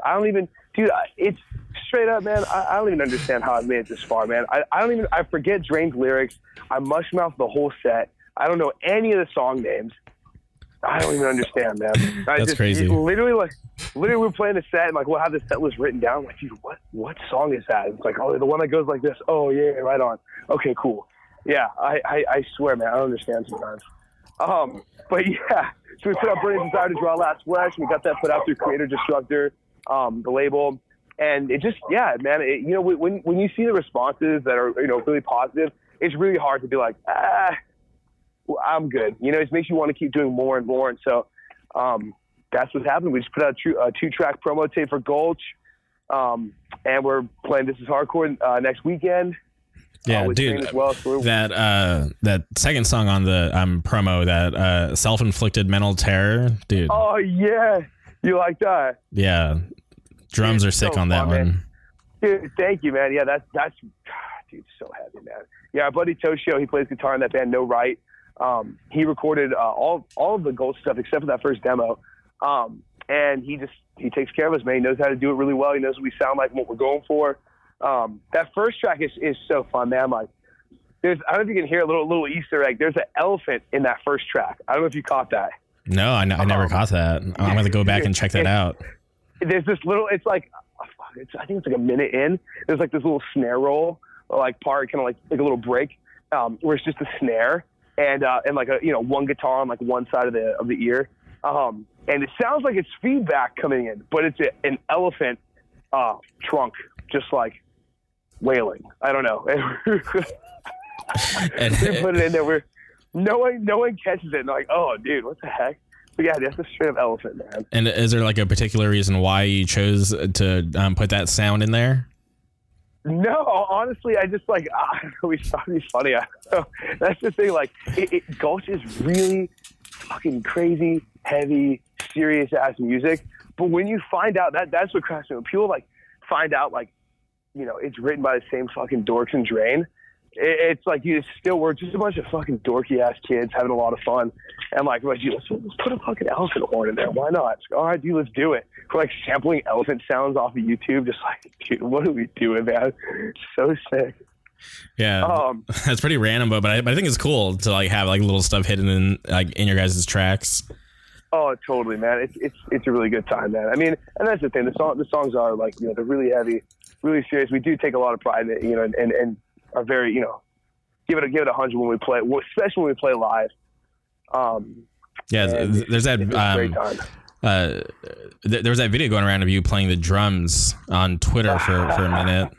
It's straight up, man. I don't even understand how I made it this far, man. I forget Drain's lyrics. I mushmouth the whole set. I don't know any of the song names. I don't even understand, man. That's just crazy. Literally, we're playing a set, and like, we'll have the set list written down. I'm like, dude, what song is that? And it's like, oh, the one that goes like this. Oh yeah, right on. Okay, cool. Yeah, I swear, man, I don't understand sometimes. But yeah, so we put out Burning Desire to Draw Last Flesh. We got that put out through Creator Destructor, the label, and it just, yeah, man. It, you know, when you see the responses that are, you know, really positive, it's really hard to be like, I'm good. You know, it makes you want to keep doing more and more. And so that's what happened. We just put out a 2-track promo tape for Gulch, and we're playing This Is Hardcore next weekend. Yeah, dude, as well. So that second song on the promo, that Self-Inflicted Mental Terror, dude. Oh, yeah. You like that? Yeah. Drums are sick on that one. Dude, thank you, man. Yeah, that's dude, so heavy, man. Yeah, our buddy Toshio, he plays guitar in that band, No Right. He recorded all of the Gulch stuff except for that first demo, and he takes care of us, man. He knows how to do it really well. He knows what we sound like and what we're going for. That first track is so fun, man. Like, I don't know if you can hear a little Easter egg. There's an elephant in that first track. I don't know if you caught that. No, I never caught that. I'm gonna go back and check that out. There's this little. It's like I think it's like a minute in. There's like this little snare roll, like part, kind of like a little break, where it's just a snare and like a, you know, one guitar on like one side of the ear. And it sounds like it's feedback coming in, but it's an elephant trunk, just like wailing. I don't know. And they put it in there where no one catches it. And they're like, oh, dude, what the heck? But yeah, that's a straight up elephant, man. And is there like a particular reason why you chose to put that sound in there? No, honestly, I just like, I don't know, we thought it'd be funny. I don't know. That's the thing. Like, Gulch is really fucking crazy, heavy, serious ass music. But when you find out that's what cracks me. When people like find out, like, you know, it's written by the same fucking dorks in Drain. It's like you still were just a bunch of fucking dorky ass kids having a lot of fun, and like, dude, let's put a fucking elephant horn in there. Why not? Like, all right, dude, let's do it. We're like sampling elephant sounds off of YouTube, just like, dude, what are we doing, man? It's so sick. Yeah, that's pretty random, but I think it's cool to like have like little stuff hidden in like in your guys' tracks. Oh, totally, man. It's a really good time, man. I mean, and that's the thing. The songs are like, you know, they're really heavy, really serious. We do take a lot of pride in it, you know, and are very, you know, give it 100 when we play, especially when we play live. Yeah, there's that there's that video going around of you playing the drums on Twitter for a minute.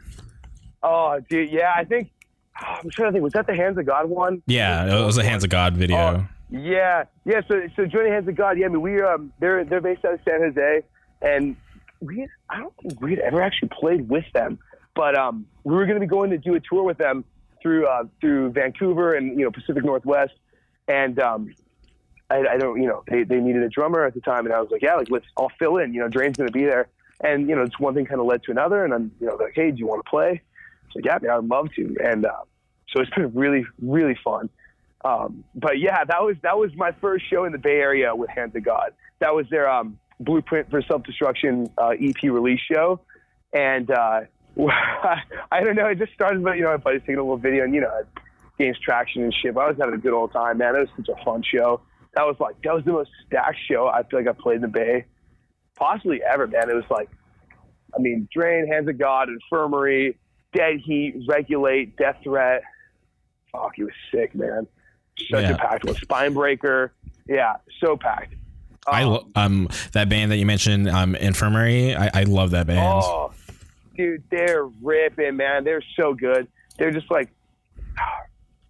Oh, dude, yeah, I think I'm trying to think. Was that the Hands of God one? Yeah, it was the Hands of God video. Yeah. So joining Hands of God, yeah. I mean, we they're based out of San Jose, and I don't think we'd ever actually played with them. But we were going to be going to do a tour with them through Vancouver and, you know, Pacific Northwest, and I don't, you know, they needed a drummer at the time, and I was like, yeah, like I'll fill in. You know, Drain's going to be there, and you know, it's one thing kind of led to another, and I'm, you know, like, hey, do you want to play? So yeah, man, I'd love to, and so it's been really, really fun. But yeah, that was my first show in the Bay Area with Hands of God. That was their Blueprint for Self-Destruction EP release show, and. I don't know. It just started, but, you know, everybody's taking a little video and, you know, it gains traction and shit. But I was having a good old time, man. It was such a fun show. That was the most stacked show I feel like I played in the Bay possibly ever, man. It was like, I mean, Drain, Hands of God, Infirmary, Dead Heat, Regulate, Death Threat. Fuck, he was sick, man. Such a packed one. Spinebreaker. Yeah, so packed. I that band that you mentioned, Infirmary, I love that band. Oh, dude, they're ripping, man. They're so good. They're just like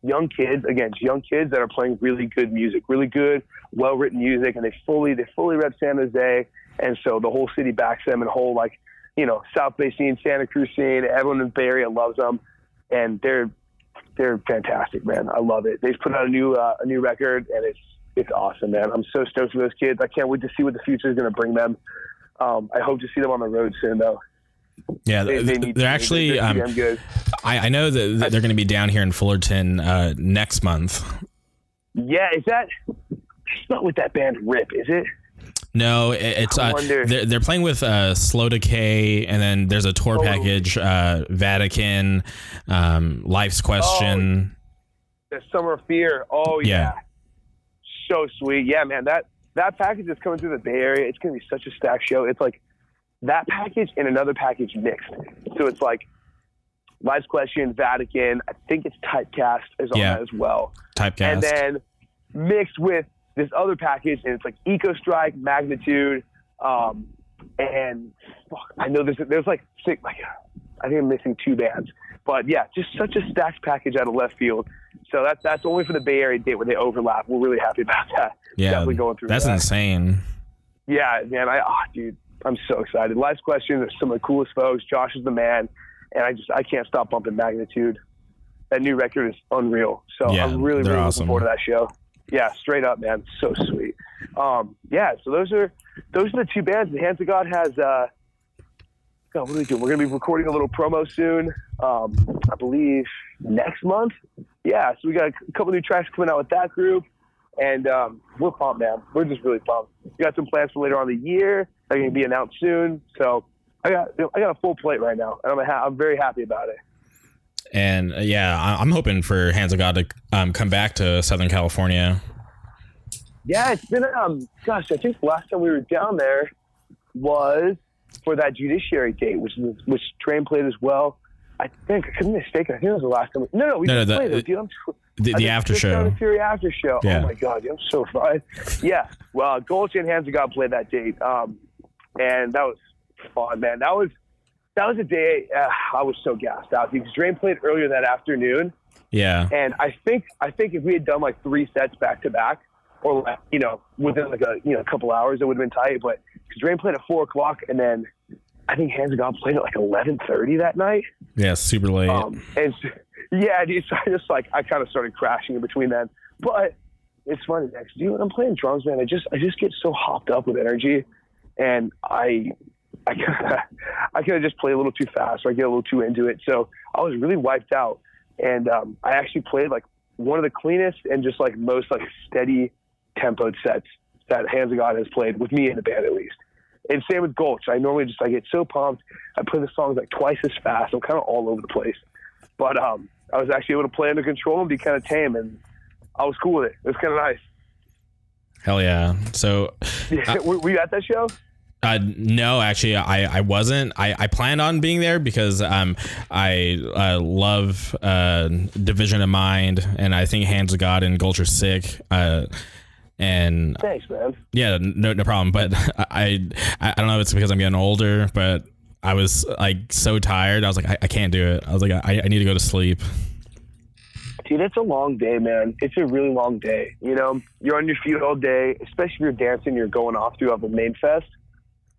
young kids that are playing really good music, really good, well-written music, and they fully rep San Jose, and so the whole city backs them, and the whole, like, you know, South Bay scene, Santa Cruz scene, everyone in the Bay Area loves them, and they're fantastic, man. I love it. They've put out a new record, and it's awesome, man. I'm so stoked for those kids. I can't wait to see what the future is going to bring them. I hope to see them on the road soon, though. Yeah, they're actually. I know that they're going to be down here in Fullerton next month. Yeah, is that? It's not with that band Rip, is it? No, it's. They're playing with Slow Decay, and then there's a tour package: Vatican, Life's Question, the Summer of Fear. Oh yeah, so sweet. Yeah, man, that package is coming through the Bay Area. It's going to be such a stacked show. It's like. That package and another package mixed. So it's like Life's Question, Vatican, I think it's Typecast is on that as well. Typecast. And then mixed with this other package, and it's like Eco Strike, Magnitude, and fuck, I know there's like six, like I think I'm missing two bands. But yeah, just such a stacked package out of left field. So that's only for the Bay Area date when they overlap. We're really happy about that. Yeah. Definitely going through that's insane. Yeah, man, dude. I'm so excited. Life's Question are some of the coolest folks. Josh is the man, and I can't stop bumping Magnitude. That new record is unreal. So yeah, I'm really, really looking forward to that show. Yeah, straight up, man. So sweet. Yeah, so those are the two bands. The Hands of God has what do we do? We're gonna be recording a little promo soon. I believe next month. Yeah, so we got a couple new tracks coming out with that group. And we're pumped, man. We're just really pumped. We got some plans for later on in the year. They're going to be announced soon. So I got a full plate right now, and I'm very happy about it. And yeah, I'm hoping for Hands of God to come back to Southern California. Yeah, it's been I think the last time we were down there was for that Judiciary date, which Drain played as well. I think, I could be mistaken, I think it was the last time. No, we didn't play it, dude. The after show. Sand and Fury after show. Yeah. Oh, my God, dude, I'm so fine. Yeah, well, Gulch and Hands of God played that date. And that was fun, man. That was a day I was so gassed out because Drain played earlier that afternoon. Yeah. And I think if we had done like three sets back to back, or like, you know, within like a couple hours, it would have been tight. But because Drain played at 4:00, and then I think Hands of God played at like 11:30 that night. Yeah, super late. And yeah, dude, so I kind of started crashing in between then. But it's funny, next, dude, when I'm playing drums, man, I just get so hopped up with energy, and I kind of just play a little too fast, or I get a little too into it. So I was really wiped out, and I actually played like one of the cleanest and just like most like steady tempoed sets that Hands of God has played with me in the band, at least. And same with Gulch. I normally just, I get so pumped. I play the songs like twice as fast. I'm kind of all over the place. But I was actually able to play under control and be kind of tame, and I was cool with it. It was kind of nice. Hell yeah. So were you at that show? No, actually, I wasn't. I planned on being there because I love Division of Mind, and I think Hands of God and Gulch are sick. And thanks, man. Yeah, no problem. But I don't know if it's because I'm getting older, but I was like so tired. I was like, I can't do it. I was like, I need to go to sleep. Dude, it's a long day, man. It's a really long day. You know, you're on your feet all day, especially if you're dancing, you're going off throughout the main fest.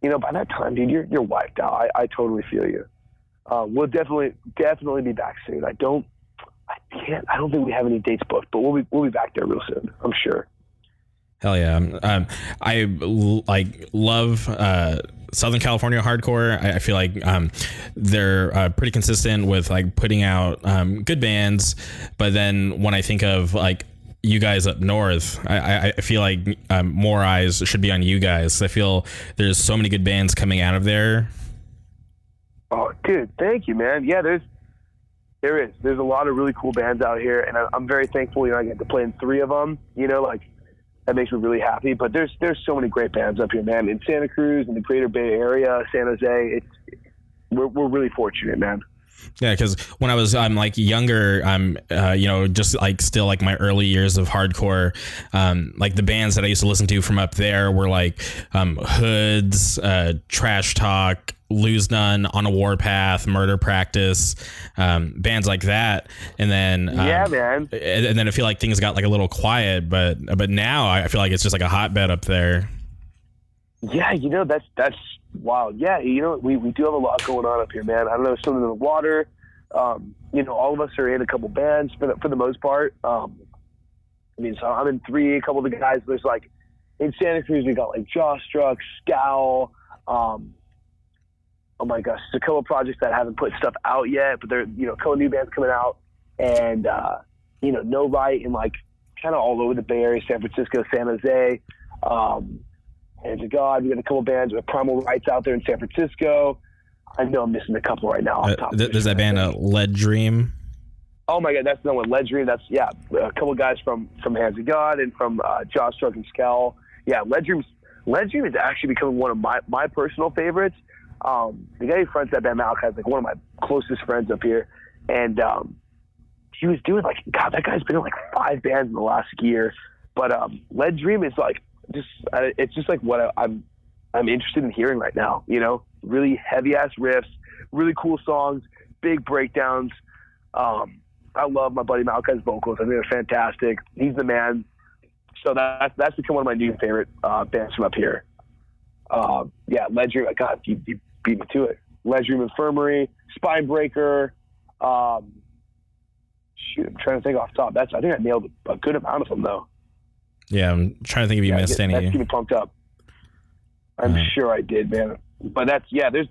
You know, by that time, dude, you're wiped out. I totally feel you. We'll definitely be back soon. I don't think we have any dates booked, but we'll be back there real soon, I'm sure. Hell yeah. I love Southern California hardcore. I feel like they're pretty consistent with like putting out good bands. But then when I think of like you guys up north, I feel like more eyes should be on you guys. I feel there's so many good bands coming out of there. Oh, dude, thank you, man. Yeah, there is. There's a lot of really cool bands out here, and I'm very thankful, you know, I get to play in three of them. You know, like, that makes me really happy. But there's so many great bands up here, man. In Santa Cruz, in the Greater Bay Area, San Jose, we're really fortunate, man. Yeah, because when I was like younger, you know, just like still like my early years of hardcore, like the bands that I used to listen to from up there were like Hoods, Trash Talk, Lose None, On a Warpath, Murder Practice, bands like that. And then yeah, man. And then I feel like things got like a little quiet, but now I feel like it's just like a hotbed up there. Yeah, you know, that's wild. Yeah, you know, we do have a lot going on up here, man. I don't know, something in the water. You know, all of us are in a couple bands for the most part. I mean, so I'm in three. A couple of the guys. There's like in Santa Cruz, we got like Jawstruck, Scowl. Oh my gosh, there's a couple of projects that haven't put stuff out yet, but they're, you know, a couple of new bands coming out, and you know, No Right, and like kind of all over the Bay Area, San Francisco, San Jose. Hands of God, we got a couple bands with Primal Rights out there in San Francisco. I know I'm missing a couple right now. There's that band, Lead Dream. Oh my God, that's the one, Lead Dream. That's, yeah, a couple guys from Hands of God and from Jawstruck and Scowl. Yeah, Lead Dream is actually becoming one of my personal favorites. The guy who fronts that band, Malachi, is like one of my closest friends up here, and he was doing like, God, that guy's been in like five bands in the last year. But Lead Dream is like, it's just like what I'm interested in hearing right now, you know, really heavy ass riffs, really cool songs, big breakdowns. I love my buddy Malachi's vocals. I think they're fantastic. He's the man. So that's become one of my new favorite bands from up here. Yeah, Ledger, God, you beat me to it. Ledger, Infirmary, Spinebreaker. Shoot, I'm trying to think off top. I think I nailed a good amount of them though. Yeah, I'm trying to think if you missed any. That's getting pumped up. I'm sure I did, man. But that's, yeah, there's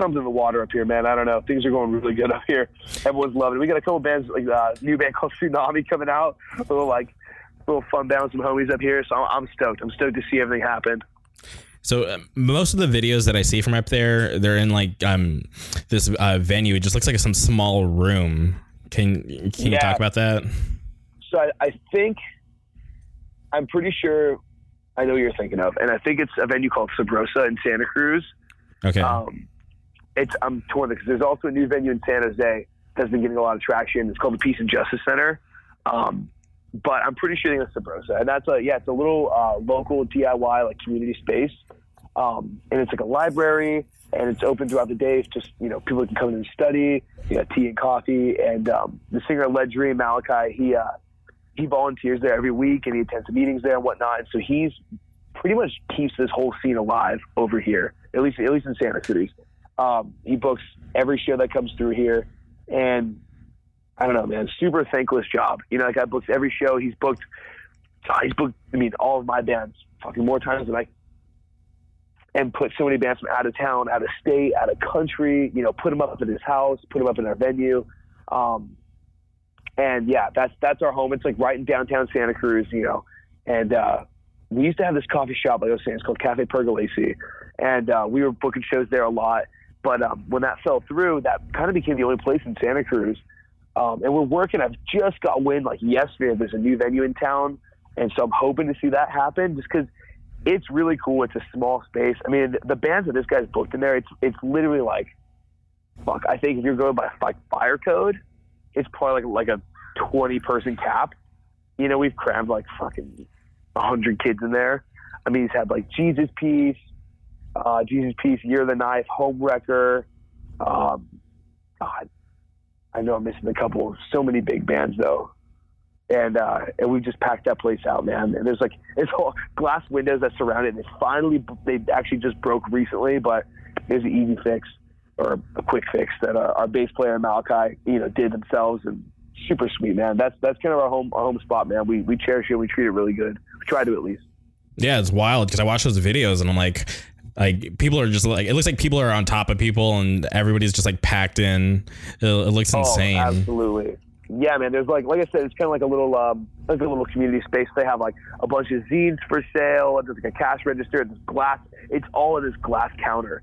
something in the water up here, man. I don't know. Things are going really good up here. Everyone's loving it. We got a couple bands, like a new band called Tsunami coming out. A little fun band with some homies up here. So I'm stoked. I'm stoked to see everything happen. So most of the videos that I see from up there, they're in like this venue. It just looks like some small room. Can you talk about that? So I think... I'm pretty sure I know what you're thinking of. And I think it's a venue called Sabrosa in Santa Cruz. Okay. I'm torn because there's also a new venue in San Jose that's been getting a lot of traction. It's called the Peace and Justice Center. But I'm pretty sure they're Sabrosa. And that's it's a little local DIY like community space. And it's like a library and it's open throughout the day. It's just, people can come in and study, tea and coffee. And the singer Lead Dream, Malachi, he volunteers there every week and he attends the meetings there and whatnot. And so he's pretty much keeps this whole scene alive over here, at least in Santa Cruz. He books every show that comes through here. And I don't know, man, super thankless job. I booked every show. He's booked, all of my bands fucking more times than I and put so many bands from out of town, out of state, out of country, put them up at his house, put them up in our venue. And yeah, that's our home. It's like right in downtown Santa Cruz, and, we used to have this coffee shop, like I was saying, it's called Cafe Pergolesi. And, we were booking shows there a lot, but, when that fell through, that kind of became the only place in Santa Cruz. And we're working, I've just got wind like yesterday, there's a new venue in town. And so I'm hoping to see that happen just cause it's really cool. It's a small space. I mean, the bands that this guy's booked in there, it's literally like, fuck, I think if you're going by like fire code, it's probably like a 20-person cap. We've crammed like fucking 100 kids in there. I mean, he's had like Jesus Piece, Year of the Knife, Homewrecker. God, I know I'm missing a couple. So many big bands though. And we just packed that place out, man. And there's like, it's all glass windows that surround it. And they actually just broke recently, but it was an easy fix or a quick fix that our bass player Malachi, did themselves. And super sweet, man. That's kind of our home spot, man. We cherish it. We treat it really good. We try to at least. Yeah, it's wild because I watch those videos and I'm like. Like people are just like, it looks like people are on top of people and everybody's just like packed in. It looks insane. Absolutely. Yeah, man. There's like I said, it's kind of like a little community space. They have like a bunch of zines for sale. There's like a cash register. This glass. It's all in this glass counter.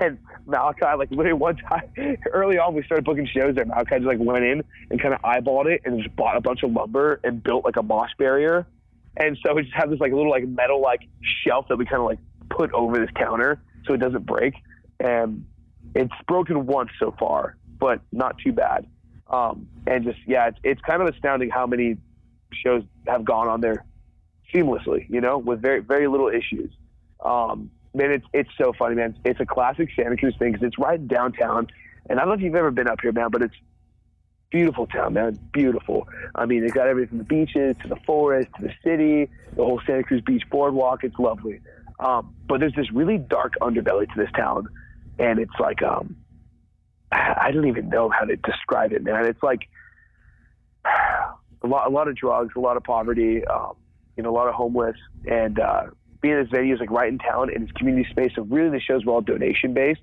And Malachi, like literally one time early on, we started booking shows there. Malachi just like went in and kind of eyeballed it and just bought a bunch of lumber and built like a mosh barrier. And so we just have this like little like metal like shelf that we kind of like put over this counter so it doesn't break, and it's broken once so far, but not too bad. And just yeah, it's kind of astounding how many shows have gone on there seamlessly, with very very little issues. Man, it's so funny, man. It's a classic Santa Cruz thing because it's right in downtown, and I don't know if you've ever been up here, man, but it's beautiful town, man. Beautiful. I mean, it's got everything from the beaches to the forest to the city, the whole Santa Cruz Beach boardwalk. It's lovely. But there's this really dark underbelly to this town, and it's like I don't even know how to describe it, man. It's like a lot of drugs, a lot of poverty, a lot of homeless, and being in this venue is like right in town, and it's community space. So really, the shows were all donation based.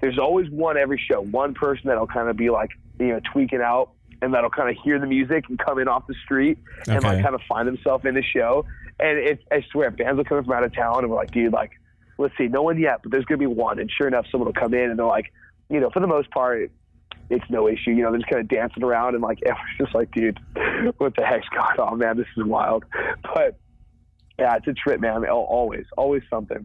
There's always one person that'll kind of be like tweaking out, and that'll kind of hear the music and come in off the street and like kind of find himself in the show. And I swear, bands will come in from out of town, and we're like, dude, like, let's see, no one yet, but there's going to be one. And sure enough, someone will come in, and they're like, for the most part, it's no issue. They're just kind of dancing around, and like, everyone's just like, dude, what the heck's going on, man? This is wild. But yeah, it's a trip, man. Always something.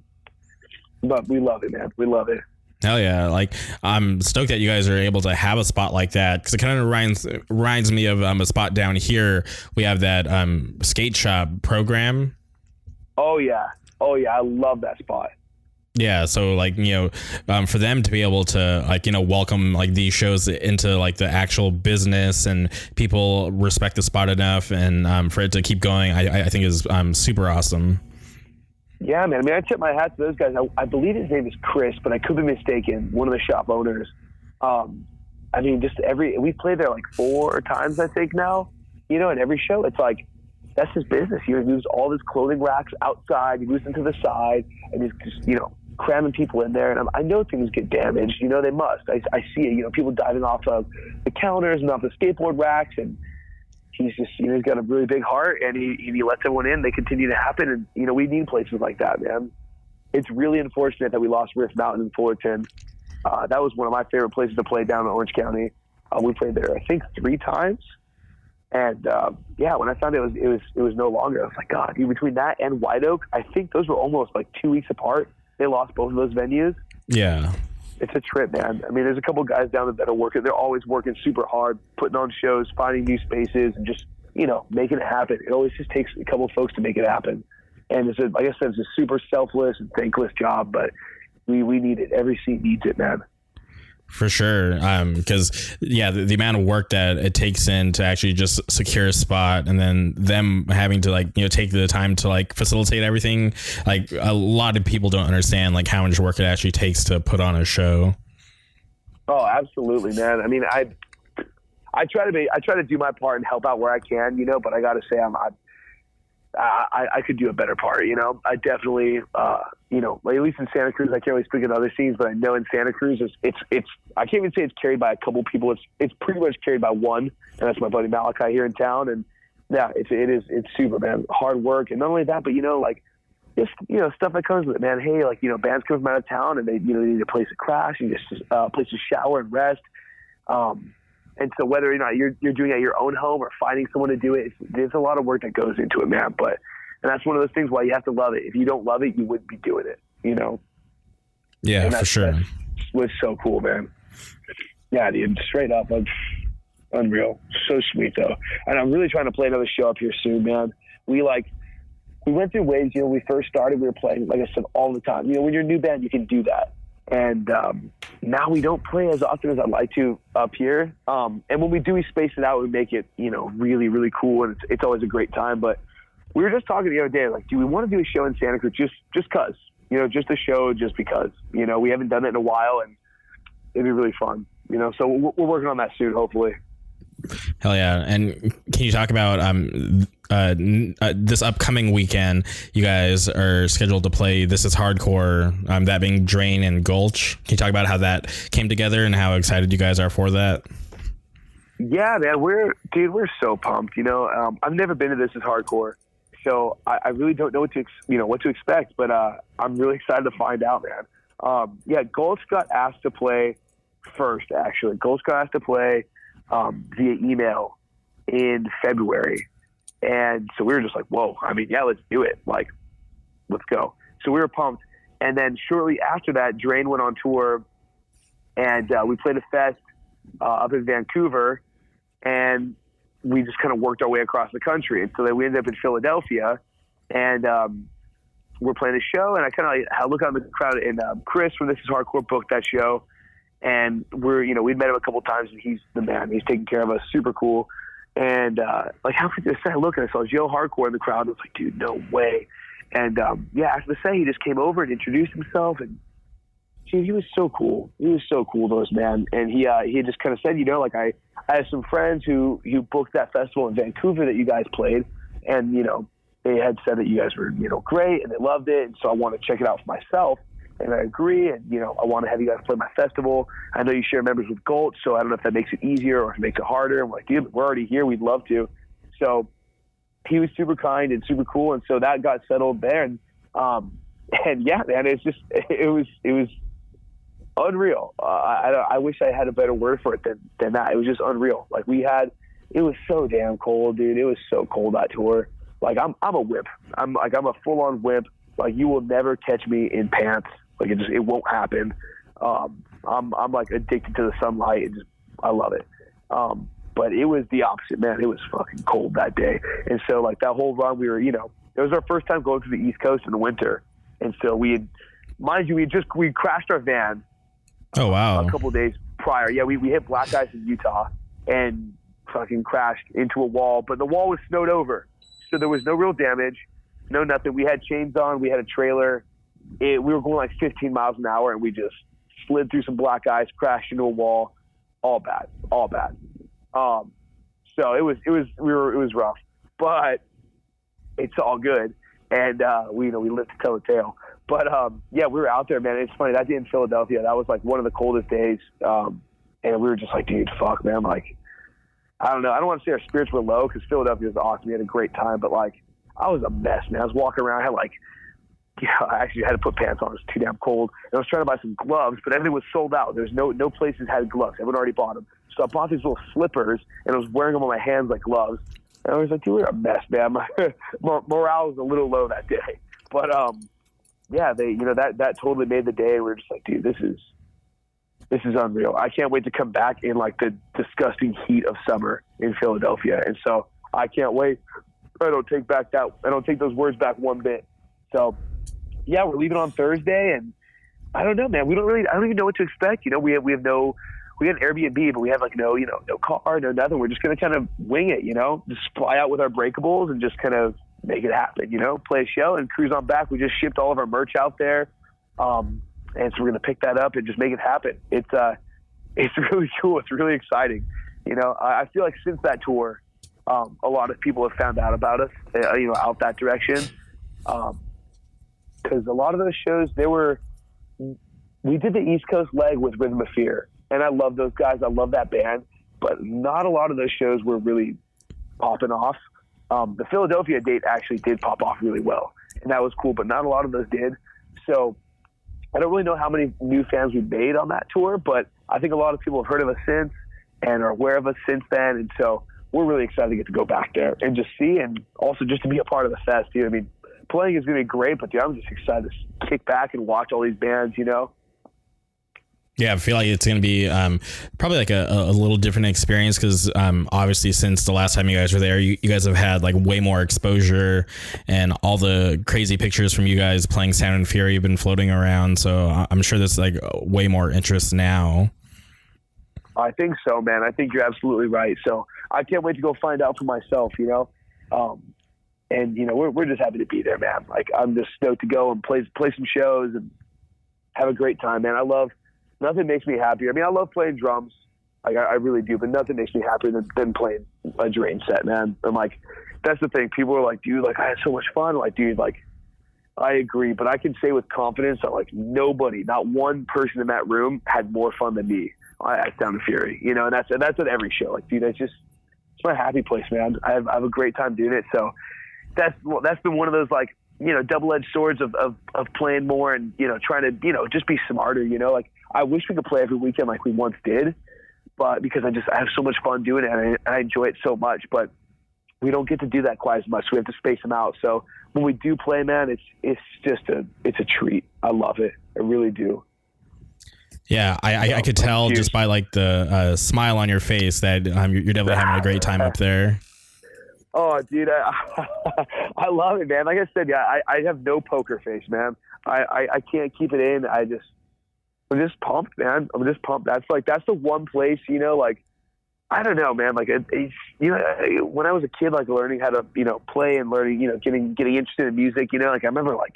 But we love it, man. We love it. Hell yeah. Like, I'm stoked that you guys are able to have a spot like that because it kind of reminds me of a spot down here. We have that skate shop program. Oh, yeah. I love that spot. Yeah. So, like, for them to be able to, like, welcome, like, these shows into, like, the actual business and people respect the spot enough and for it to keep going, I think is super awesome. Yeah, man. I mean, I tip my hat to those guys. I believe his name is Chris, but I could be mistaken. One of the shop owners. I mean, just we played there like 4 times, I think now, and every show it's like, that's his business. He moves all his clothing racks outside. He moves them to the side and he's just, cramming people in there. And I know things get damaged, they must, I see it, people diving off of the counters and off the skateboard racks, and he's just, he's got a really big heart, and he lets everyone in. They continue to happen, and we need places like that, man. It's really unfortunate that we lost Riff Mountain in Fullerton. That was one of my favorite places to play down in Orange County. We played there, I think, 3 times, and when I found it was no longer, I was like, God. Between that and White Oak, I think those were almost like 2 weeks apart. They lost both of those venues. Yeah, it's a trip, man. I mean, there's a couple guys down there that are working. They're always working super hard, putting on shows, finding new spaces, and just, you know, making it happen. It always just takes a couple of folks to make it happen. And it's a, like I said, it's a super selfless and thankless job, but we need it. Every seat needs it, man. For sure. Because the amount of work that it takes in to actually just secure a spot, and then them having to, like, you know, take the time to, like, facilitate everything. Like, a lot of people don't understand, like, how much work it actually takes to put on a show. Oh, absolutely, man. I mean, I try to do my part and help out where I can, you know, but I got to say I could do a better part, you know. I definitely, you know, at least in Santa Cruz, I can't really speak in other scenes, but I know in Santa Cruz, it's I can't even say it's carried by a couple people. It's pretty much carried by one, and that's my buddy Malachi here in town. And yeah, it's super, man. Hard work, and not only that, but, you know, like, just, you know, stuff that comes with it, man. Hey, like, you know, bands come from out of town, and they, you know, they need a place to crash and just a place to shower and rest. And so whether or not you're doing it at your own home or finding someone to do it, there's a lot of work that goes into it, man. But, and that's one of those things why you have to love it. If you don't love it, you wouldn't be doing it, you know? Yeah, for sure. That was so cool, man. Yeah, dude, straight up. Unreal. So sweet, though. And I'm really trying to play another show up here soon, man. We went through waves, you know, when we first started, we were playing, like I said, all the time. You know, when you're a new band, you can do that. And now we don't play as often as I'd like to up here. And when we do, we space it out. We make it, you know, really, really cool. And it's always a great time. But we were just talking the other day, like, do we want to do a show in Santa Cruz just because? You know, just a show just because. You know, we haven't done it in a while, and it'd be really fun. You know, so we're working on that soon, hopefully. Hell yeah. And can you talk about this upcoming weekend you guys are scheduled to play This Is Hardcore, that being Drain and Gulch? Can you talk about how that came together and how excited you guys are for that? Yeah, man, we're so pumped, you know. I've never been to This Is Hardcore, so I really don't know what to expect, but I'm really excited to find out, man. Gulch got asked to play first, actually. Gulch got asked to play via email in February. And so we were just like, whoa, I mean, yeah, let's do it. Like, let's go. So we were pumped. And then shortly after that, Drain went on tour, and we played a fest up in Vancouver, and we just kind of worked our way across the country. And so then we ended up in Philadelphia, and we're playing a show, and I kind of look out in the crowd, and Chris from This Is Hardcore booked that show. And we'd met him a couple times, and he's the man. He's taking care of us. Super cool. And how could this say? Look, and I saw Joe Hardcore in the crowd. I was like, dude, no way. And after the set, he just came over and introduced himself. And geez, he was so cool. He was so cool to us, man. And he just kind of said, you know, like, I have some friends who booked that festival in Vancouver that you guys played, and, you know, they had said that you guys were, you know, great, and they loved it, and so I want to check it out for myself. And I agree, and, you know, I want to have you guys play my festival. I know you share members with Gold, so I don't know if that makes it easier or if it makes it harder. I'm like, dude, we're already here. We'd love to. So he was super kind and super cool, and so that got settled there. And, man, it's just it was unreal. I wish I had a better word for it than that. It was just unreal. Like, it was so damn cold, dude. It was so cold, that tour. Like, I'm a wimp. I'm a full on wimp. Like, you will never catch me in pants. Like, it won't happen. I'm like addicted to the sunlight. I love it. But it was the opposite, man. It was fucking cold that day. And so, like, that whole run, we were, you know, it was our first time going to the East Coast in the winter. And so we crashed our van. Oh, wow. A couple of days prior. Yeah. We hit black ice in Utah and fucking crashed into a wall, but the wall was snowed over. So there was no real damage, no nothing. We had chains on, we had a trailer. We were going like 15 miles an hour, and we just slid through some black ice, crashed into a wall, all bad. So it was rough, but it's all good. And we lived to tell the tale. But we were out there, man. It's funny, that day in Philadelphia, that was like one of the coldest days. And we were just like, dude, fuck, man. Like, I don't know. I don't want to say our spirits were low because Philadelphia was awesome. We had a great time, but like, I was a mess, man. I was walking around, I had like. Yeah, I actually had to put pants on. It was too damn cold. And I was trying to buy some gloves, but everything was sold out. There's no places had gloves. Everyone already bought them. So I bought these little slippers, and I was wearing them on my hands like gloves. And I was like, dude, we're a mess, man. My morale was a little low that day. But, that totally made the day. We're just like, dude, this is This is unreal. I can't wait to come back in like the disgusting heat of summer in Philadelphia. And so I can't wait. I don't take those words back one bit. So yeah, we're leaving on Thursday, and I don't know, man. I don't even know what to expect. You know, we had an Airbnb, but we had like no car, no nothing. We're just going to kind of wing it, you know, just fly out with our breakables and just kind of make it happen, you know, play a show and cruise on back. We just shipped all of our merch out there. And so we're going to pick that up and just make it happen. It's really cool. It's really exciting. You know, I feel like since that tour, a lot of people have found out about us, you know, out that direction. Cause a lot of those shows, we did the East Coast leg with Rhythm of Fear, and I love those guys. I love that band, but not a lot of those shows were really popping off. The Philadelphia date actually did pop off really well, and that was cool, but not a lot of those did. So I don't really know how many new fans we made on that tour, but I think a lot of people have heard of us since and are aware of us since then. And so we're really excited to get to go back there and just see, and also just to be a part of the fest. You know, I mean, playing is going to be great, but dude, I'm just excited to kick back and watch all these bands, you know? Yeah, I feel like it's going to be probably like a little different experience because obviously since the last time you guys were there, you guys have had like way more exposure, and all the crazy pictures from you guys playing Sand and Fury have been floating around. So I'm sure there's like way more interest now. I think so, man. I think you're absolutely right. So I can't wait to go find out for myself, you know? And, you know, we're just happy to be there, man. Like, I'm just stoked to go and play some shows and have a great time, man. Nothing makes me happier. I mean, I love playing drums. Like, I really do, but nothing makes me happier than playing a Drain set, man. And, like, that's the thing. People are like, dude, like, I had so much fun. Like, dude, like, I agree. But I can say with confidence that, like, nobody, not one person in that room had more fun than me at Sound of Fury. You know, and that's at every show. Like, dude, it's my happy place, man. I have a great time doing it. So that's been one of those, like, you know, double-edged swords of playing more and, you know, trying to, you know, just be smarter, you know, like, I wish we could play every weekend like we once did, but because I have so much fun doing it, and I enjoy it so much, but we don't get to do that quite as much. We have to space them out. So when we do play, man, it's just a treat. I love it. I really do. Yeah. I could tell just by like the smile on your face that you're definitely having a great time up there. Oh, dude, I love it, man. Like I said, yeah, I have no poker face, man. I can't keep it in. I'm just pumped, man. I'm just pumped. That's the one place, you know, like, I don't know, man. Like, you know, when I was a kid, like learning how to, you know, play and learning, you know, getting interested in music, you know, like I remember like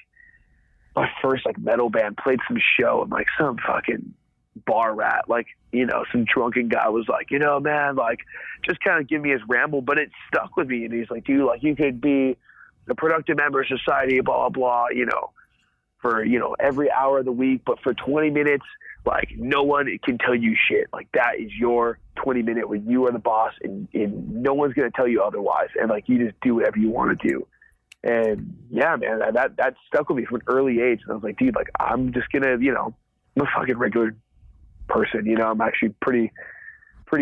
my first like metal band played some show and like some fucking bar rat, like, you know, some drunken guy was like, you know, man, like just kind of give me his ramble, but it stuck with me. And he's like, dude, like you could be a productive member of society, blah, blah, blah, you know, for, you know, every hour of the week, but for 20 minutes, like no one can tell you shit. Like that is your 20 minute when you are the boss and no one's going to tell you otherwise. And like, you just do whatever you want to do. And yeah, man, that stuck with me from an early age. And I was like, dude, like I'm just going to, you know, I'm a fucking regular person, you know, I'm actually pretty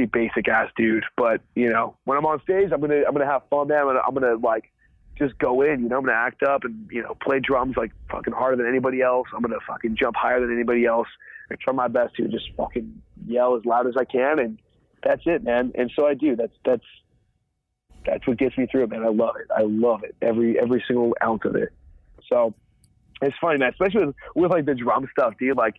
basic ass dude, but you know, when I'm on stage, I'm going to have fun, man. I'm going to like, just go in, you know, I'm going to act up and, you know, play drums like fucking harder than anybody else. I'm going to fucking jump higher than anybody else. I try my best to just fucking yell as loud as I can. And that's it, man. And so I do. That's what gets me through it, man. I love it. I love it. Every single ounce of it. So it's funny, man, especially with like the drum stuff, dude. Like,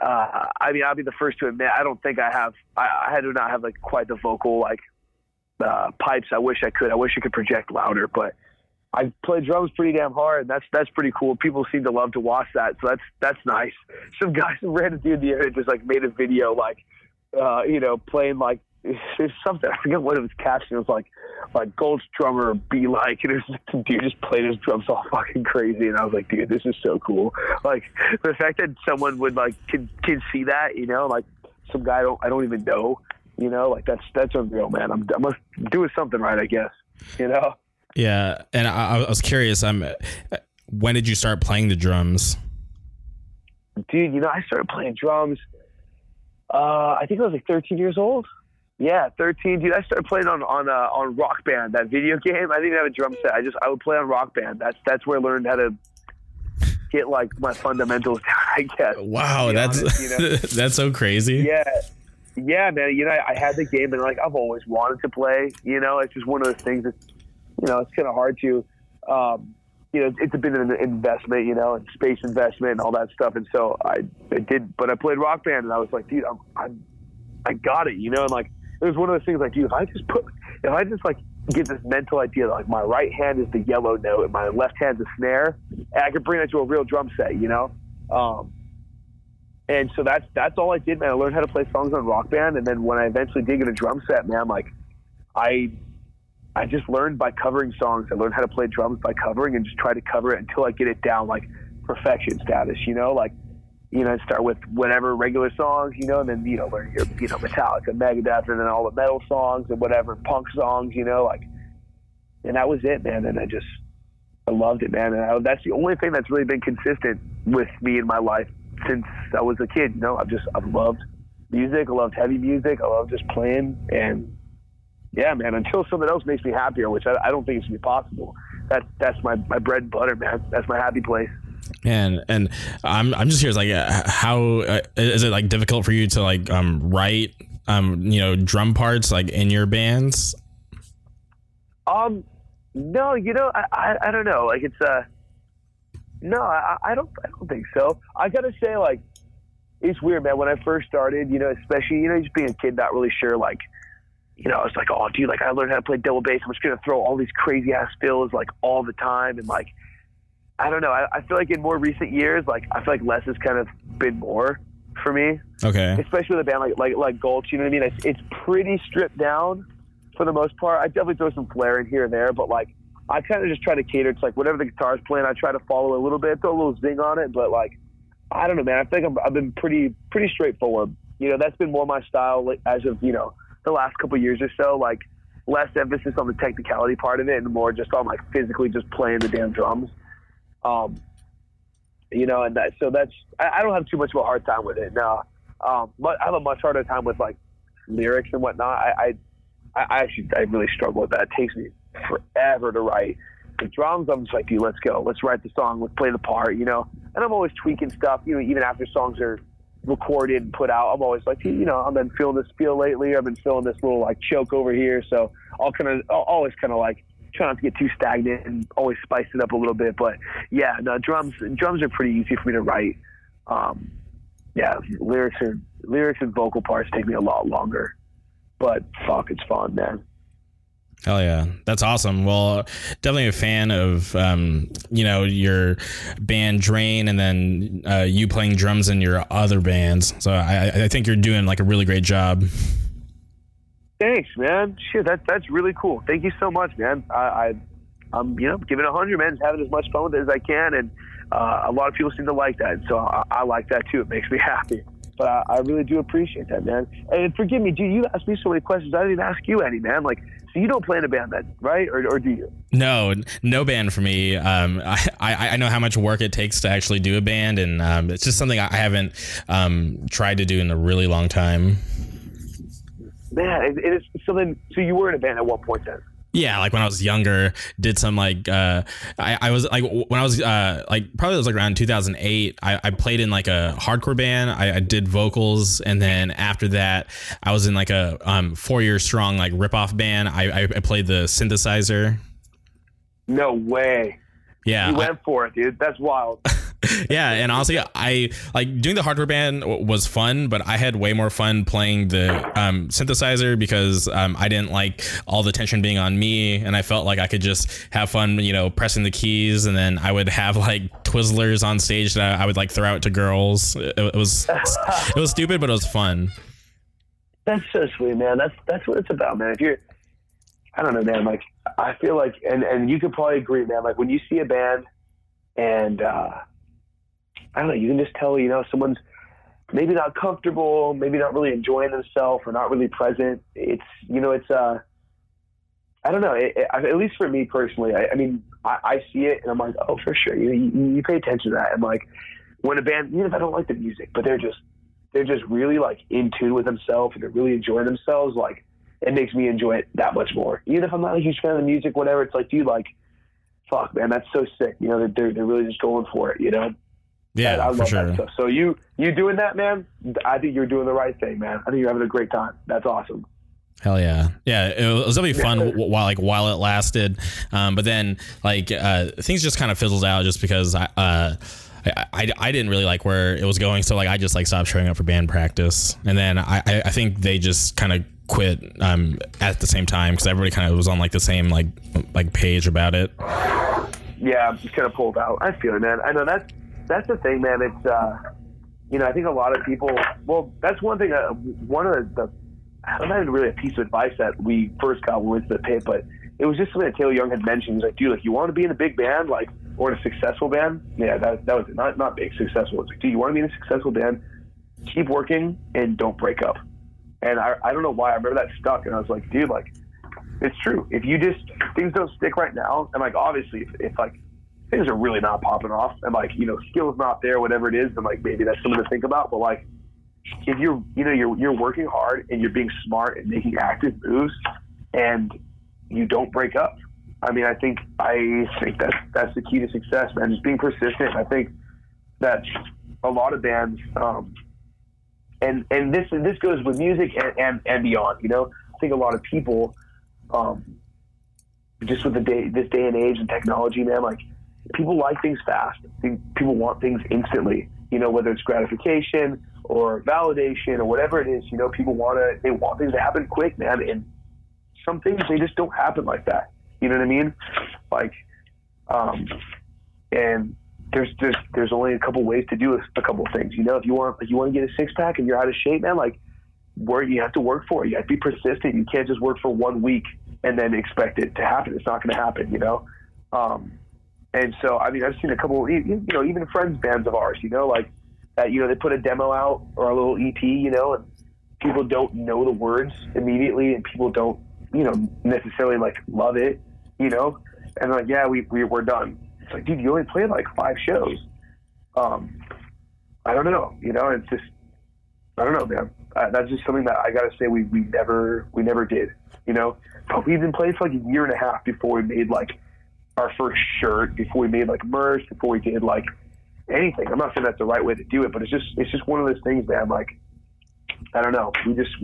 I mean, I'll be the first to admit, I don't think I had to not have like quite the vocal, like, pipes. I wish I could project louder, but I play drums pretty damn hard, and that's pretty cool. People seem to love to watch that, so that's nice. Some random dude in the area just like made a video, like you know, playing like something. I forget what it was captioned. It was like Gulch drummer be like, and it was, dude just played his drums all fucking crazy, and I was like, dude, this is so cool. Like the fact that someone would like can see that, you know, like some guy I don't even know, you know, like that's unreal, man. I'm doing something right, I guess, you know. Yeah, and I was curious. When did you start playing the drums? Dude, you know, I started playing drums. I think I was like 13 years old. Yeah, 13. Dude, I started playing on Rock Band, that video game. I didn't even have a drum set. I would play on Rock Band. That's where I learned how to get like my fundamentals down. I guess. Wow, that's that's so crazy. Yeah, man. You know, I had the game, and like I've always wanted to play. You know, it's just one of those things that, you know, it's kind of hard to, it's been an investment, you know, and space investment and all that stuff. And so I did, but I played Rock Band, and I was like, dude, I got it, you know. And like it was one of those things, like, dude, if I just get this mental idea that like my right hand is the yellow note and my left hand's a snare, and I could bring that to a real drum set, you know. And so that's all I did, man. I learned how to play songs on Rock Band, and then when I eventually did get a drum set, man, like I just learned by covering songs. I learned how to play drums by covering and just try to cover it until I get it down, like perfection status, you know, like, you know, start with whatever regular songs, you know, and then, you know, learn your, you know, Metallica, Megadeth, and then all the metal songs and whatever punk songs, you know, like, and that was it, man. And I loved it, man. And that's the only thing that's really been consistent with me in my life since I was a kid. You know, I've loved music. I loved heavy music. I loved just playing. And yeah, man, until something else makes me happier, which I don't think it's going to be possible. That's my bread and butter, man. That's my happy place. And I'm just curious, like, how is it like difficult for you to like write you know, drum parts like in your bands? No, you know, I don't know. Like it's no, I don't think so. I gotta say, like, it's weird, man. When I first started, you know, especially, you know, just being a kid, not really sure, like, you know, I was like, oh, dude, like I learned how to play double bass. I'm just gonna throw all these crazy ass fills like all the time, and like, I don't know. I feel like in more recent years, like I feel like less has kind of been more for me. Okay. Especially with a band like Gulch, you know what I mean? It's pretty stripped down for the most part. I definitely throw some flair in here and there, but like I kind of just try to cater to like whatever the guitar's playing. I try to follow a little bit, throw a little zing on it, but like I don't know, man. I think I've been pretty straightforward. You know, that's been more my style as of, you know, the last couple of years or so. Like less emphasis on the technicality part of it and more just on like physically just playing the damn drums. You know, and that, so that's, I don't have too much of a hard time with it now. But I have a much harder time with like lyrics and whatnot. I really struggle with that. It takes me forever to write the drums. I'm just like, dude, let's go. Let's write the song. Let's play the part, you know? And I'm always tweaking stuff, you know, even after songs are recorded and put out, I'm always like, hey, you know, I've been feeling this feel lately. I've been feeling this little like choke over here. So I'll always kind of like, try not to get too stagnant and always spice it up a little bit, but yeah, no, drums are pretty easy for me to write. Yeah, lyrics and vocal parts take me a lot longer, but fuck, it's fun, man. Hell yeah. That's awesome. Well, definitely a fan of, you know, your band Drain and then you playing drums in your other bands. So I think you're doing like a really great job. Thanks, man. Shit, that's really cool. Thank you so much, man. I'm you know, giving 100, man, having as much fun with it as I can, and a lot of people seem to like that, so I like that too. It makes me happy, but I really do appreciate that, man. And forgive me, dude, you asked me so many questions. I didn't even ask you any, man. Like, so you don't play in a band then, right? Or do you? No band for me. I know how much work it takes to actually do a band, and it's just something I haven't tried to do in a really long time. Man, it is. So you were in a band at what point then? Yeah, like when I was younger, did some like I was like when I was like probably it was like around 2008. I played in like a hardcore band. I did vocals, and then after that, I was in like a 4-year strong like ripoff band. I played the synthesizer. No way. Yeah, you went for it, dude. That's wild. Yeah, and honestly, I like doing the hardcore band was fun, but I had way more fun playing the synthesizer because I didn't like all the tension being on me, and I felt like I could just have fun, you know, pressing the keys, and then I would have like Twizzlers on stage that I would like throw out to girls. It was stupid, but it was fun. That's so sweet, man. That's what it's about, man. If you're, I don't know, man. Like I feel like, and you could probably agree, man. Like when you see a band and I don't know, you can just tell, you know, someone's maybe not comfortable, maybe not really enjoying themselves or not really present. It's, you know, it's, I don't know, at least for me personally, I mean, I see it and I'm like, oh, for sure. You pay attention to that. And like when a band, even if I don't like the music, but they're just really like in tune with themselves and they're really enjoying themselves. Like it makes me enjoy it that much more. Even if I'm not a huge fan of the music, whatever, it's like, dude, like, fuck, man, that's so sick. You know, they're really just going for it, you know? Yeah, I love for sure. That stuff. So you doing that, man, I think you're doing the right thing, man. I think you're having a great time. That's awesome. Hell yeah. Yeah. It was really fun while it lasted. But then things just kind of fizzled out just because I didn't really like where it was going. So I just stopped showing up for band practice. And then I think they just kind of quit at the same time because everybody kind of was on the same like page about it. Yeah, just kind of pulled out. I feel it, man. I know that's the thing, man. It's I think a lot of people. Well, that's one thing. One of the not even really a piece of advice that we first got when we went to the Pit, but it was just something that Taylor Young had mentioned. He's like, dude, you want to be in a big band, or in a successful band? Yeah, that was it. Not big, successful. It's dude, you want to be in a successful band? Keep working and don't break up. And I don't know why I remember that stuck, and I was like, dude, it's true. If you just things don't stick right now, and obviously if things are really not popping off, and skill's not there, whatever it is, then maybe that's something to think about. But if you're working hard and you're being smart and making active moves, and you don't break up. I think that's the key to success, man. Just being persistent. I think that a lot of bands, and this goes with music and beyond. I think a lot of people, just with this day and age and technology, man, people like things fast. I think people want things instantly. Whether it's gratification or validation or whatever it is. People want things to happen quick, man. And some things they just don't happen like that. You know what I mean? And there's only a couple ways to do a couple things. If you want to get a six pack and you're out of shape, man, you have to work for it. You have to be persistent. You can't just work for 1 week and then expect it to happen. It's not going to happen. And so, I've seen a couple, even friends' bands of ours, that, they put a demo out or a little EP, and people don't know the words immediately and people don't, necessarily love it, and yeah, we're done. It's dude, you only played 5 shows. I don't know, it's just, I don't know, man. That's just something that I got to say we never did, but we even played for a year and a half before we made our first shirt, before we made merch, before we did anything. I'm not saying that's the right way to do it, but it's just one of those things, man. I don't know. We just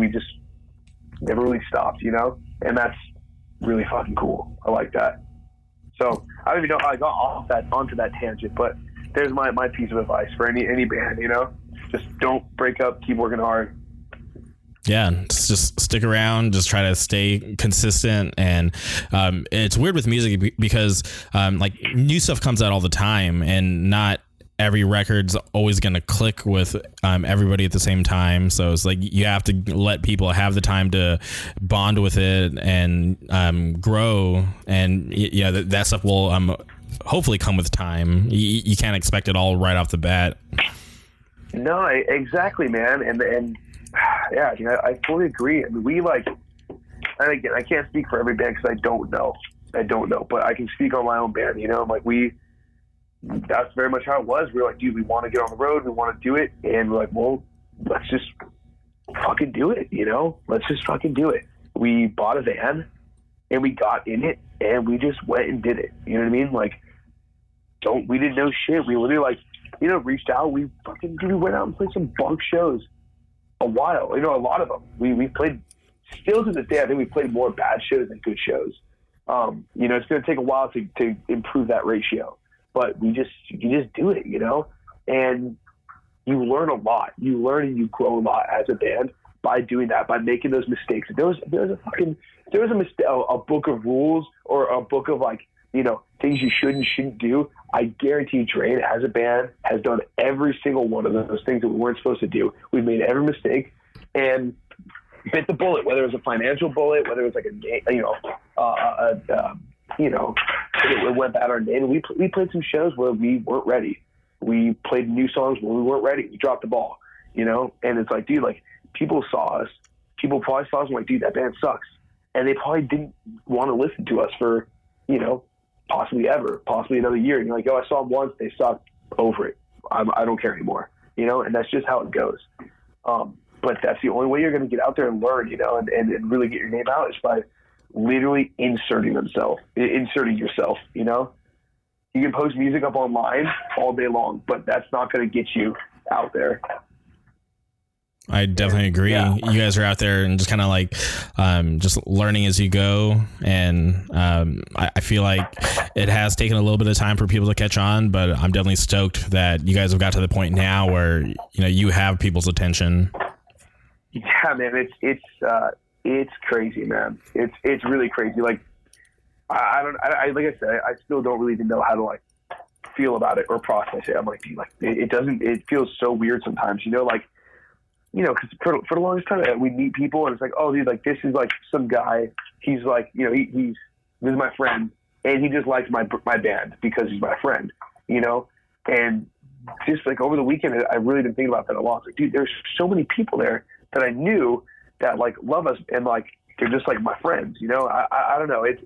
never really stopped, and that's really fucking cool. I like that. So I don't even know how I got off that onto that tangent, but there's my piece of advice for any band, just don't break up, keep working hard. Yeah, just stick around, just try to stay consistent. And it's weird with music because new stuff comes out all the time and not every record's always going to click with everybody at the same time. So it's you have to let people have the time to bond with it and grow. And yeah, that stuff will hopefully come with time. You can't expect it all right off the bat. No, exactly, man. And yeah, I fully agree. And again, I can't speak for every band because I don't know, but I can speak on my own band. That's very much how it was. We were dude, we want to get on the road, we want to do it, and we're well, let's just fucking do it. Let's just fucking do it. We bought a van, and we got in it, and we just went and did it. You know what I mean? We didn't know shit. We literally reached out. We fucking we went out and played some bunk shows. A while, a lot of them. We played, still to this day, I think we played more bad shows than good shows. It's going to take a while to improve that ratio, but you just do it, and you learn a lot. You learn and you grow a lot as a band by doing that, by making those mistakes. If there was a book of rules or a book of things you should and shouldn't do, I guarantee Drain as a band has done every single one of those things that we weren't supposed to do. We've made every mistake and bit the bullet, whether it was a financial bullet, whether it was it went bad our name. We played some shows where we weren't ready. We played new songs where we weren't ready. We dropped the ball, and it's dude, people saw us. People probably saw us and dude, that band sucks. And they probably didn't want to listen to us for, possibly another year. And you're oh, I saw them once. They sucked. Over it. I don't care anymore. And that's just how it goes. But that's the only way you're going to get out there and learn, and really get your name out is by literally inserting yourself. You can post music up online all day long, but that's not going to get you out there. I definitely agree. Yeah. You guys are out there and just kind of like just learning as you go. And I feel like it has taken a little bit of time for people to catch on, but I'm definitely stoked that you guys have got to the point now where, you know, you have people's attention. Yeah, man, it's crazy, man. It's really crazy. Like, I still don't really even know how to like feel about it or process it. I'm like, it feels so weird sometimes, you know, like, you know, because for the longest time we meet people and it's like, oh, he's like, this is like some guy. He's like, you know, he's this is my friend, and he just likes my band because he's my friend, you know. And just like over the weekend, I really been thinking about that a lot. Like, dude, there's so many people there that I knew that like love us and like they're just like my friends, you know. I don't know. It's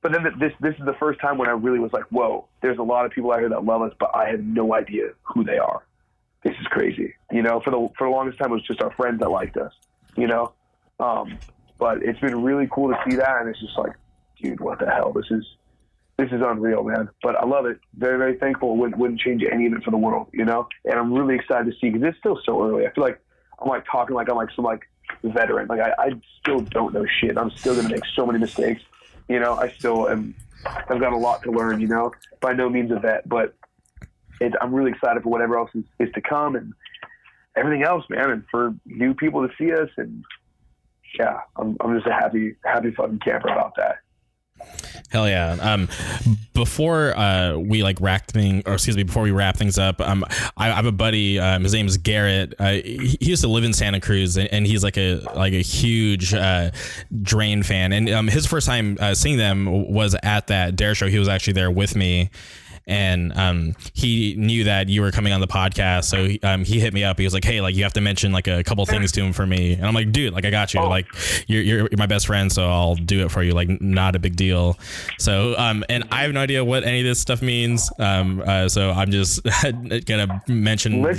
but then this is the first time when I really was like, whoa, there's a lot of people out here that love us, but I have no idea who they are. This is crazy. You know, for the longest time, it was just our friends that liked us, you know? But it's been really cool to see that. And it's just like, dude, what the hell? This is unreal, man. But I love it. Very, very thankful. Wouldn't change any of it for the world, you know? And I'm really excited to see, because it's still so early. I feel like I'm like talking like I'm like some like veteran. Like I still don't know shit. I'm still going to make so many mistakes. You know, I still am. I've got a lot to learn, you know, by no means a vet, but I'm really excited for whatever else is to come and everything else, man, and for new people to see us. And yeah, I'm just a happy fucking camper about that. Hell yeah. Before we like before we wrap things up, I have a buddy, his name is Garrett. He used to live in Santa Cruz, and he's like a huge Drain fan. And his first time seeing them was at that Dare show. He was actually there with me. And he knew that you were coming on the podcast, so he hit me up. He was like, "Hey, like you have to mention like a couple things to him for me." And I'm like, "Dude, like I got you. Like you're my best friend, so I'll do it for you. Like not a big deal." So and I have no idea what any of this stuff means. So I'm just gonna mention. Go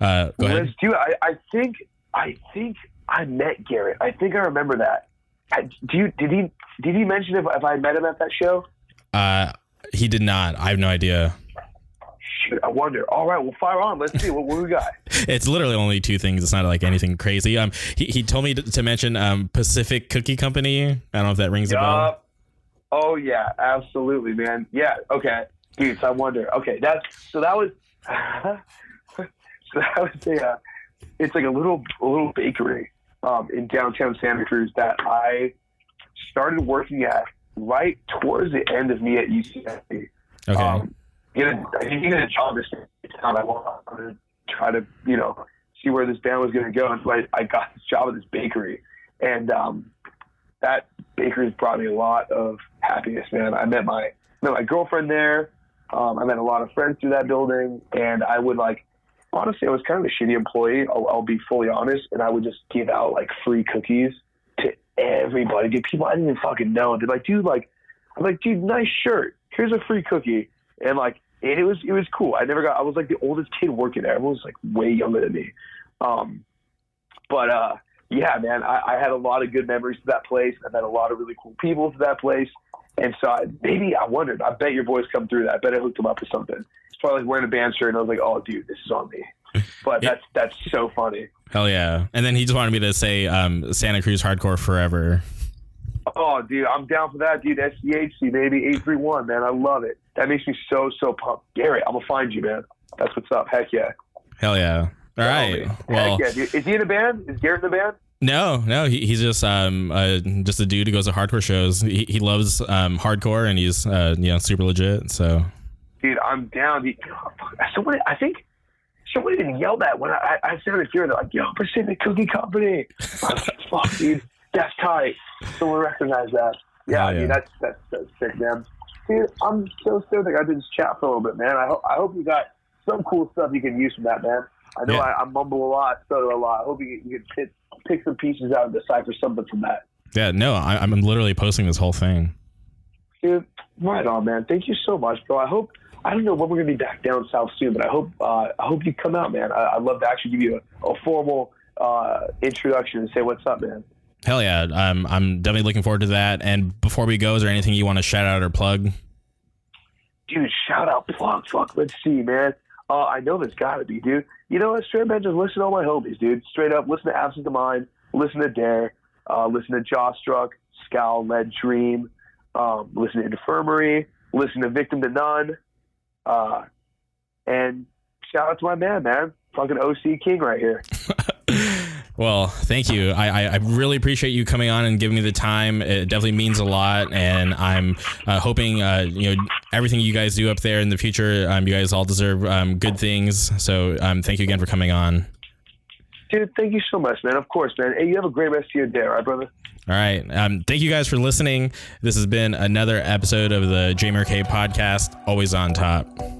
ahead. Let's do it. I think I met Garrett. I think I remember that. Did he mention if I met him at that show? He did not. I have no idea. Shoot, I wonder. All right, well, fire on. Let's see what we got. It's literally only two things. It's not like anything crazy. He told me to mention Pacific Cookie Company. I don't know if that rings a bell. Oh yeah, absolutely, man. Yeah. Okay, dude. So I wonder. Okay, that was. So that was it's like a little bakery in downtown Santa Cruz that I started working at right towards the end of me at UCSD. Okay. I think you get a job this time. I wanted to try to, you know, see where this band was going to go. And so I got this job at this bakery. And that bakery's brought me a lot of happiness, man. I met my girlfriend there. I met a lot of friends through that building. And I would honestly, I was kind of a shitty employee. I'll be fully honest. And I would just give out free cookies to everybody, dude. People I didn't even fucking know. And they're like, dude, I'm like, dude, nice shirt. Here's a free cookie. And it was cool. I was like the oldest kid working there. Everyone was like way younger than me. But yeah, man, I had a lot of good memories to that place. I met a lot of really cool people to that place. And so I wondered, I bet your boys come through that. I bet I hooked them up with something. It's probably like wearing a band shirt. And I was like, oh dude, this is on me. But that's so funny. Hell yeah. And then he just wanted me to say Santa Cruz Hardcore Forever. Oh dude, I'm down for that, dude. SCHC baby, 831, man. I love it. That makes me so pumped. Gary, I'm gonna find you, man. That's what's up. Heck yeah. Hell yeah. All right. Well, heck yeah, dude. Is he in a band? Is Garrett in the band? No. He's just a dude who goes to hardcore shows. He loves hardcore, and he's super legit. So, dude, I'm down. Somebody even yelled at when I sounded here. They're like, "Yo, Pacific Cookie Company." I was like, "Fuck, dude, that's tight." So we recognize that. Yeah, yeah. Dude, that's sick, man. Dude, I'm so stoked I did this chat for a little bit, man. I hope you got some cool stuff you can use from that, man. I know. Yeah. I mumble a lot, stutter a lot. I hope you can pick some pieces out and decipher something from that. Yeah, no, I'm literally posting this whole thing. Dude, right on, man. Thank you so much, bro. I don't know when we're gonna be back down south soon, but I hope you come out, man. I'd love to actually give you a formal introduction and say what's up, man. Hell yeah, I'm definitely looking forward to that. And before we go, is there anything you want to shout out or plug? dude, shout out, plug, fuck, let's see, man. I know there's got to be, dude. You know what, straight up, just listen to all my homies, dude. Straight up, listen to Absence of Mind, listen to Dare, listen to Jawstruck, Scowl, Lead Dream, listen to Infirmary, listen to Victim to None, and shout out to my man. Fucking OC King right here. Well, thank you. I really appreciate you coming on and giving me the time. It definitely means a lot, and I'm hoping everything you guys do up there in the future. You guys all deserve good things. So thank you again for coming on. Dude, thank you so much, man. Of course, man. Hey, you have a great rest of your day, all right, brother? All right. Thank you guys for listening. This has been another episode of the JMRK podcast. Always on top.